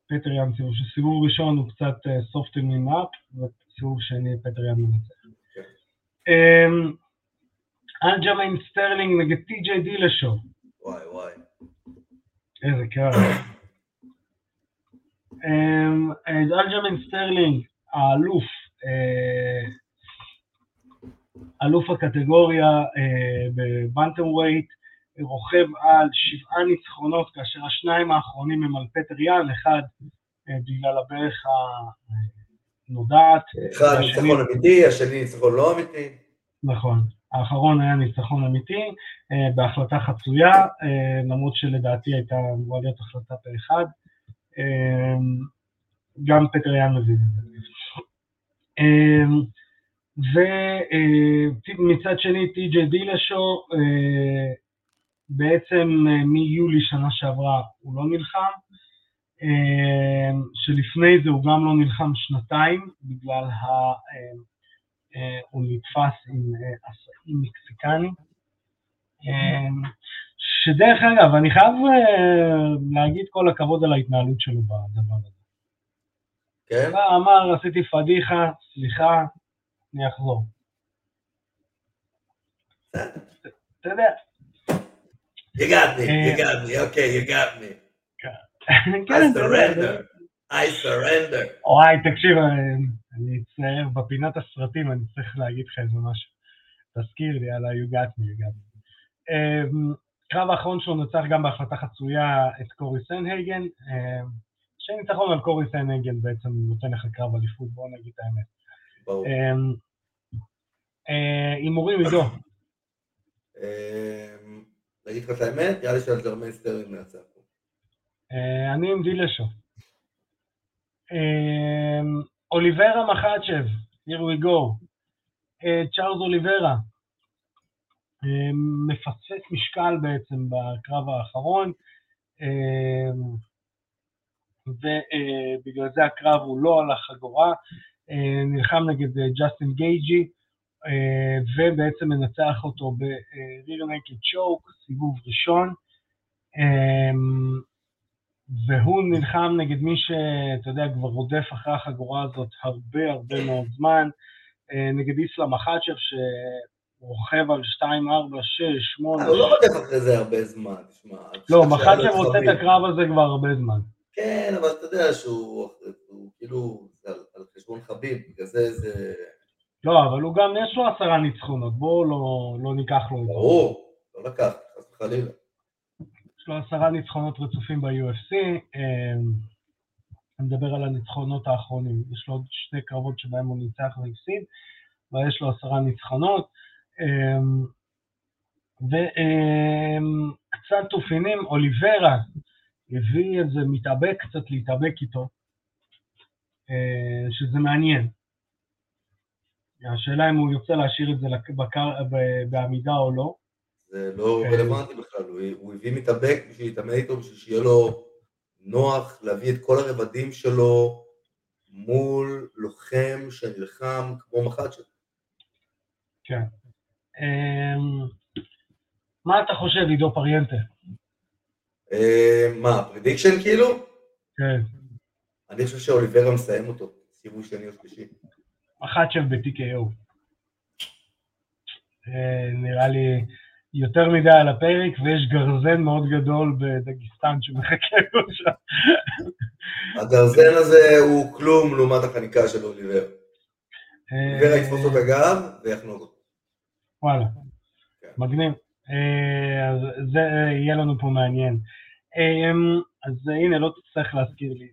פטר ים, סיבוב ראשון הוא קצת soft and up, וסיבוב שני פטר ים מנצח. אלג'מיין סטרלינג נגד טי.ג'יי דילשו. וואי וואי. איזה קרב. אלג'מיין סטרלינג, האלוף, אלוף הקטגוריה בבנטמווייט, רוכב על שבעה ניצחונות, כאשר השניים האחרונים הם על פטר יאן, אחד בגלל הברך הנודעת. אחד ניצחון אמיתי, השני ניצחון לא אמיתי. נכון, האחרון היה ניצחון אמיתי, בהחלטה חצויה, למרות שלדעתי הייתה אמורה להיות החלטה פה אחד, גם פטר יאן מבין את זה. ומצד שני, טי.ג'יי דילשו, בעצם מיולי שנה שעברה הוא לא נלחם, שלפני זה הוא גם לא נלחם שנתיים, בגלל ה... הוא נתפס עם עסקים מקסיקני, שדרך אגב, אני חייב להגיד כל הכבוד על ההתנהלות שלו בדבר הזה. כן? הוא אמר, עשיתי פדיחה, סליחה, אני אחזור. אתה יודע. You got me, you got me, okay, you got me. I surrender, I surrender. וואי, תקשיב, אני אצטער בפינת הסרטים, אני צריך להגיד לך איזה משהו. תזכיר לי, יאללה, you got me, you got me. קרב האחרון שהוא נצח גם בהחלטה חצויה את קורי סנדהגן, שניצחון על קורי סנדהגן בעצם נותן לך קרב אליפות, בואו נגיד את האמת. ברור. הימורים עידו. להגיד לך את האמת, יאללה שאלג'רמן סטרלינג נעצר פה. אני עם דילשו. אוליברה מחאצ'ב, here we go. צ'ארלס אוליברה, מפספס משקל בעצם בקרב האחרון, ובגלל זה הקרב הוא לא על החגורה, נלחם נגד ג'סטין גייג'י, ובעצם מנצח אותו בריר נקד צ'וק, סיבוב ראשון, והוא נלחם נגד מי שאתה יודע כבר רודף אחרי החגורה הזאת הרבה הרבה מאוד זמן, נגד איסלאם מחאצ'ב ש... רוכב על שתיים, ארבע, שש, שמונה... הוא לא רודף אחרי זה הרבה זמן, תשמע. לא, מחאצ'ב רוצה את הקרב הזה כבר הרבה זמן. כן, אבל אתה יודע שהוא כאילו על חשבון חביב, בגלל זה... לא, אבל הוא גם, יש לו עשרה ניצחונות, בואו לא ניקח לו... ברור, לא לקח, אז חלילה. יש לו עשרה ניצחונות רצופים ב-יו אף סי, אני מדבר על הניצחונות האחרונים, יש לו עוד שני קרבות שבהם הוא ניצח והפסיד, ויש לו עשרה ניצחונות, וקצת תופינים, אוליברה הביא איזה מתאבק קצת להתאבק איתו, שזה מעניין. השאלה אם הוא יוצא להשאיר את זה בעמידה או לא. זה לא רלוונטי בכלל, הוא הביא מתאבק בשביל להתאמן איתו, בשביל שיהיה לו נוח להביא את כל הרבדים שלו מול לוחם שנלחם כמו מחאצ'ב. כן. מה אתה חושב, עידו פריאנטה? מה, הפרדיקשן כאילו? כן. אני חושב שאוליברה מסיים אותו, סיבוב שני או שלישי. מחאצ'ב ב-טי קיי או. נראה לי יותר מדי על הפרק, ויש גרזן מאוד גדול בדגיסטן שמחכה לו שם. הגרזן הזה הוא כלום לעומת החניקה של אוליברה. אוליברה יתפוס אותו בגב ויחנוק אותו. וואלה, מגניב, אז זה יהיה לנו פה מעניין. אז הנה, לא תצטרך להזכיר לי.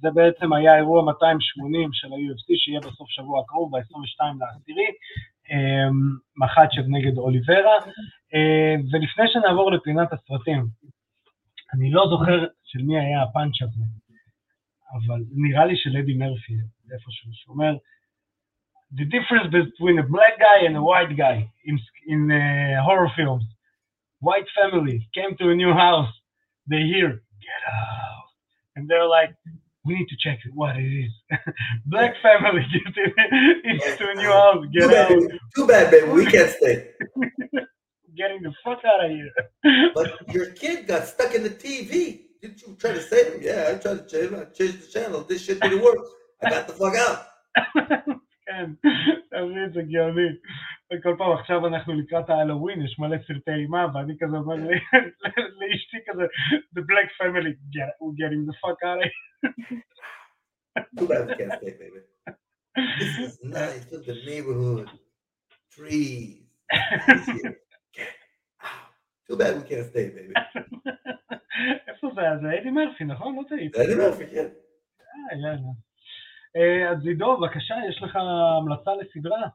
זה בעצם היה אירוע מאתיים שמונים של ה-יו אף סי, שיהיה בסוף שבוע הקרוב, ב-עשרים ושניים לעשירי, מחאצ'ב נגד אוליברה, ולפני שנעבור לפינת הסרטים, אני לא זוכר של מי היה הפאנצ'אפ, אבל נראה לי של אדי מרפי, איפשהו שאומר, the difference between a black guy and a white guy in, in uh, horror films. White family came to a new house. They hear, get out. And they're like, we need to check what it is. Black family gets into a new house. Get too out. Bad, too bad, baby. We can't stay. Getting the fuck out of here. But your kid got stuck in the T V. did you try to save him? Yeah, I tried to save him. I changed the channel. This shit didn't work. I got the fuck out. כן, תמיד זה גאוני. כל פעם עכשיו אנחנו לקראת ההלווין, יש מלא סרטי אימה, ואני כזה אומר לאשתי כזה, the black family, we're getting the fuck out of here. Too bad we can't stay, baby. This is nice, look at the neighborhood. Trees. Too bad we can't stay, baby. איפה זה? זה אדי מרפי, נכון? לא טעית. זה אדי מרפי, כן. אה, יאללה. אז עידו, בבקשה, יש לך המלצה לסדרה?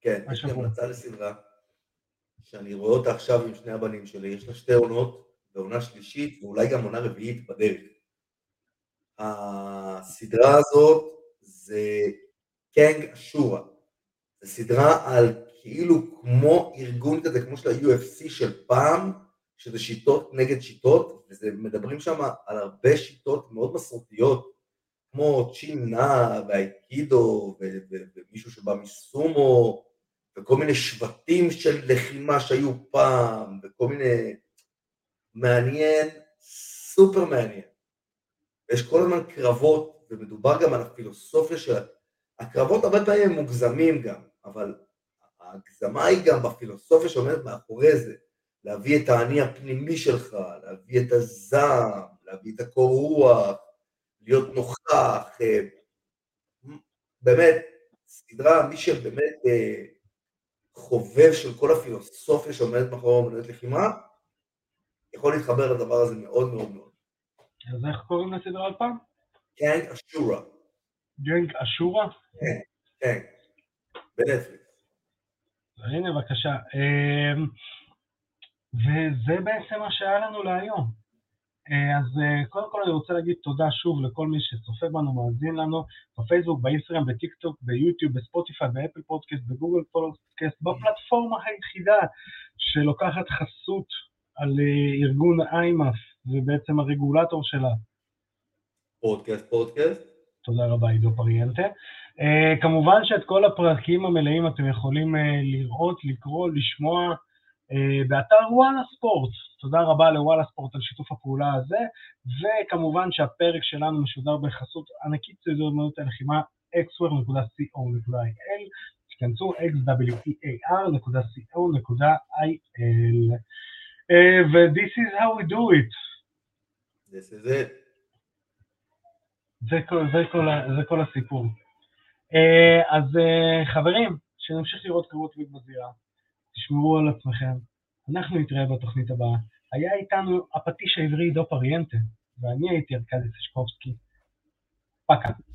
כן, יש לי המלצה לסדרה, שאני רואה אותה עכשיו עם שני הבנים שלי, יש לה שתי עונות, ועונה שלישית, ואולי גם עונה רביעית בדרך. הסדרה הזאת זה קאנג אשורה. זו סדרה על כאילו כמו ארגון כזה, כמו של ה-יו אף סי של פעם, שזה שיטות נגד שיטות, ומדברים שם על הרבה שיטות מאוד מסורתיות, כמו צ'ינה והאיקידו ומישהו שבא מסומו וכל מיני שבטים של לחימה שהיו פעם וכל מיני מעניין, סופר מעניין. יש כל הזמן קרבות ומדובר גם על הפילוסופיה של הקרבות, הרבה פעמים הם מוגזמים גם, אבל ההגזמה היא גם בפילוסופיה שעומדת מאחורי זה, להביא את העני הפנימי שלך, להביא את הזעם, להביא את הקור רוח, להיות נוכח, באמת, סדרה, מי שבאמת חובב של כל הפילוסופיה שעומדת מאחורי אמנות לחימה, יכול להתחבר לדבר הזה מאוד מאוד מאוד. אז איך קוראים לסדרה על פעם? קאנג אשורה. קאנג אשורה? כן, כן, בנטפליקס. הנה, בבקשה. וזה בעצם מה שהיה לנו להיום. אז קודם כל אני רוצה להגיד תודה שוב לכל מי שצופה בנו, מאזין לנו, בפייסבוק, באינסטגרם, בטיקטוק, ביוטיוב, בספוטיפיי, באפל פודקאסט, בגוגל פודקאסט, בפלטפורמה היחידה שלוקחת חסות על ארגון איימאף, זה בעצם הרגולטור שלה. פודקאסט, פודקאסט. תודה רבה, עידו פריאנטה. כמובן שאת כל הפרקים המלאים אתם יכולים לראות, לקרוא, לשמוע, באתר וואלה ספורט. תודה רבה לוואלה ספורט על שיתוף הפעולה הזה, וכמובן שהפרק שלנו משודר בחסות ענקית סדרת אמנות הלחימה אקס וויר דוט קו דוט איי אל, תכנסו אקס דאבליו אי איי אר דוט קו דוט איי אל. ו-this is how we do it. This is it. זה כל, זה כל, זה כל הסיפור. אז חברים, שנמשיך לראות קרבות בזירה. תשמרו על עצמכם, אנחנו נתראה בתוכנית הבאה. היה איתנו הפטיש העברי עידו פריאנטה, ואני הייתי ארקדי סצ'קובסקי. פאקה.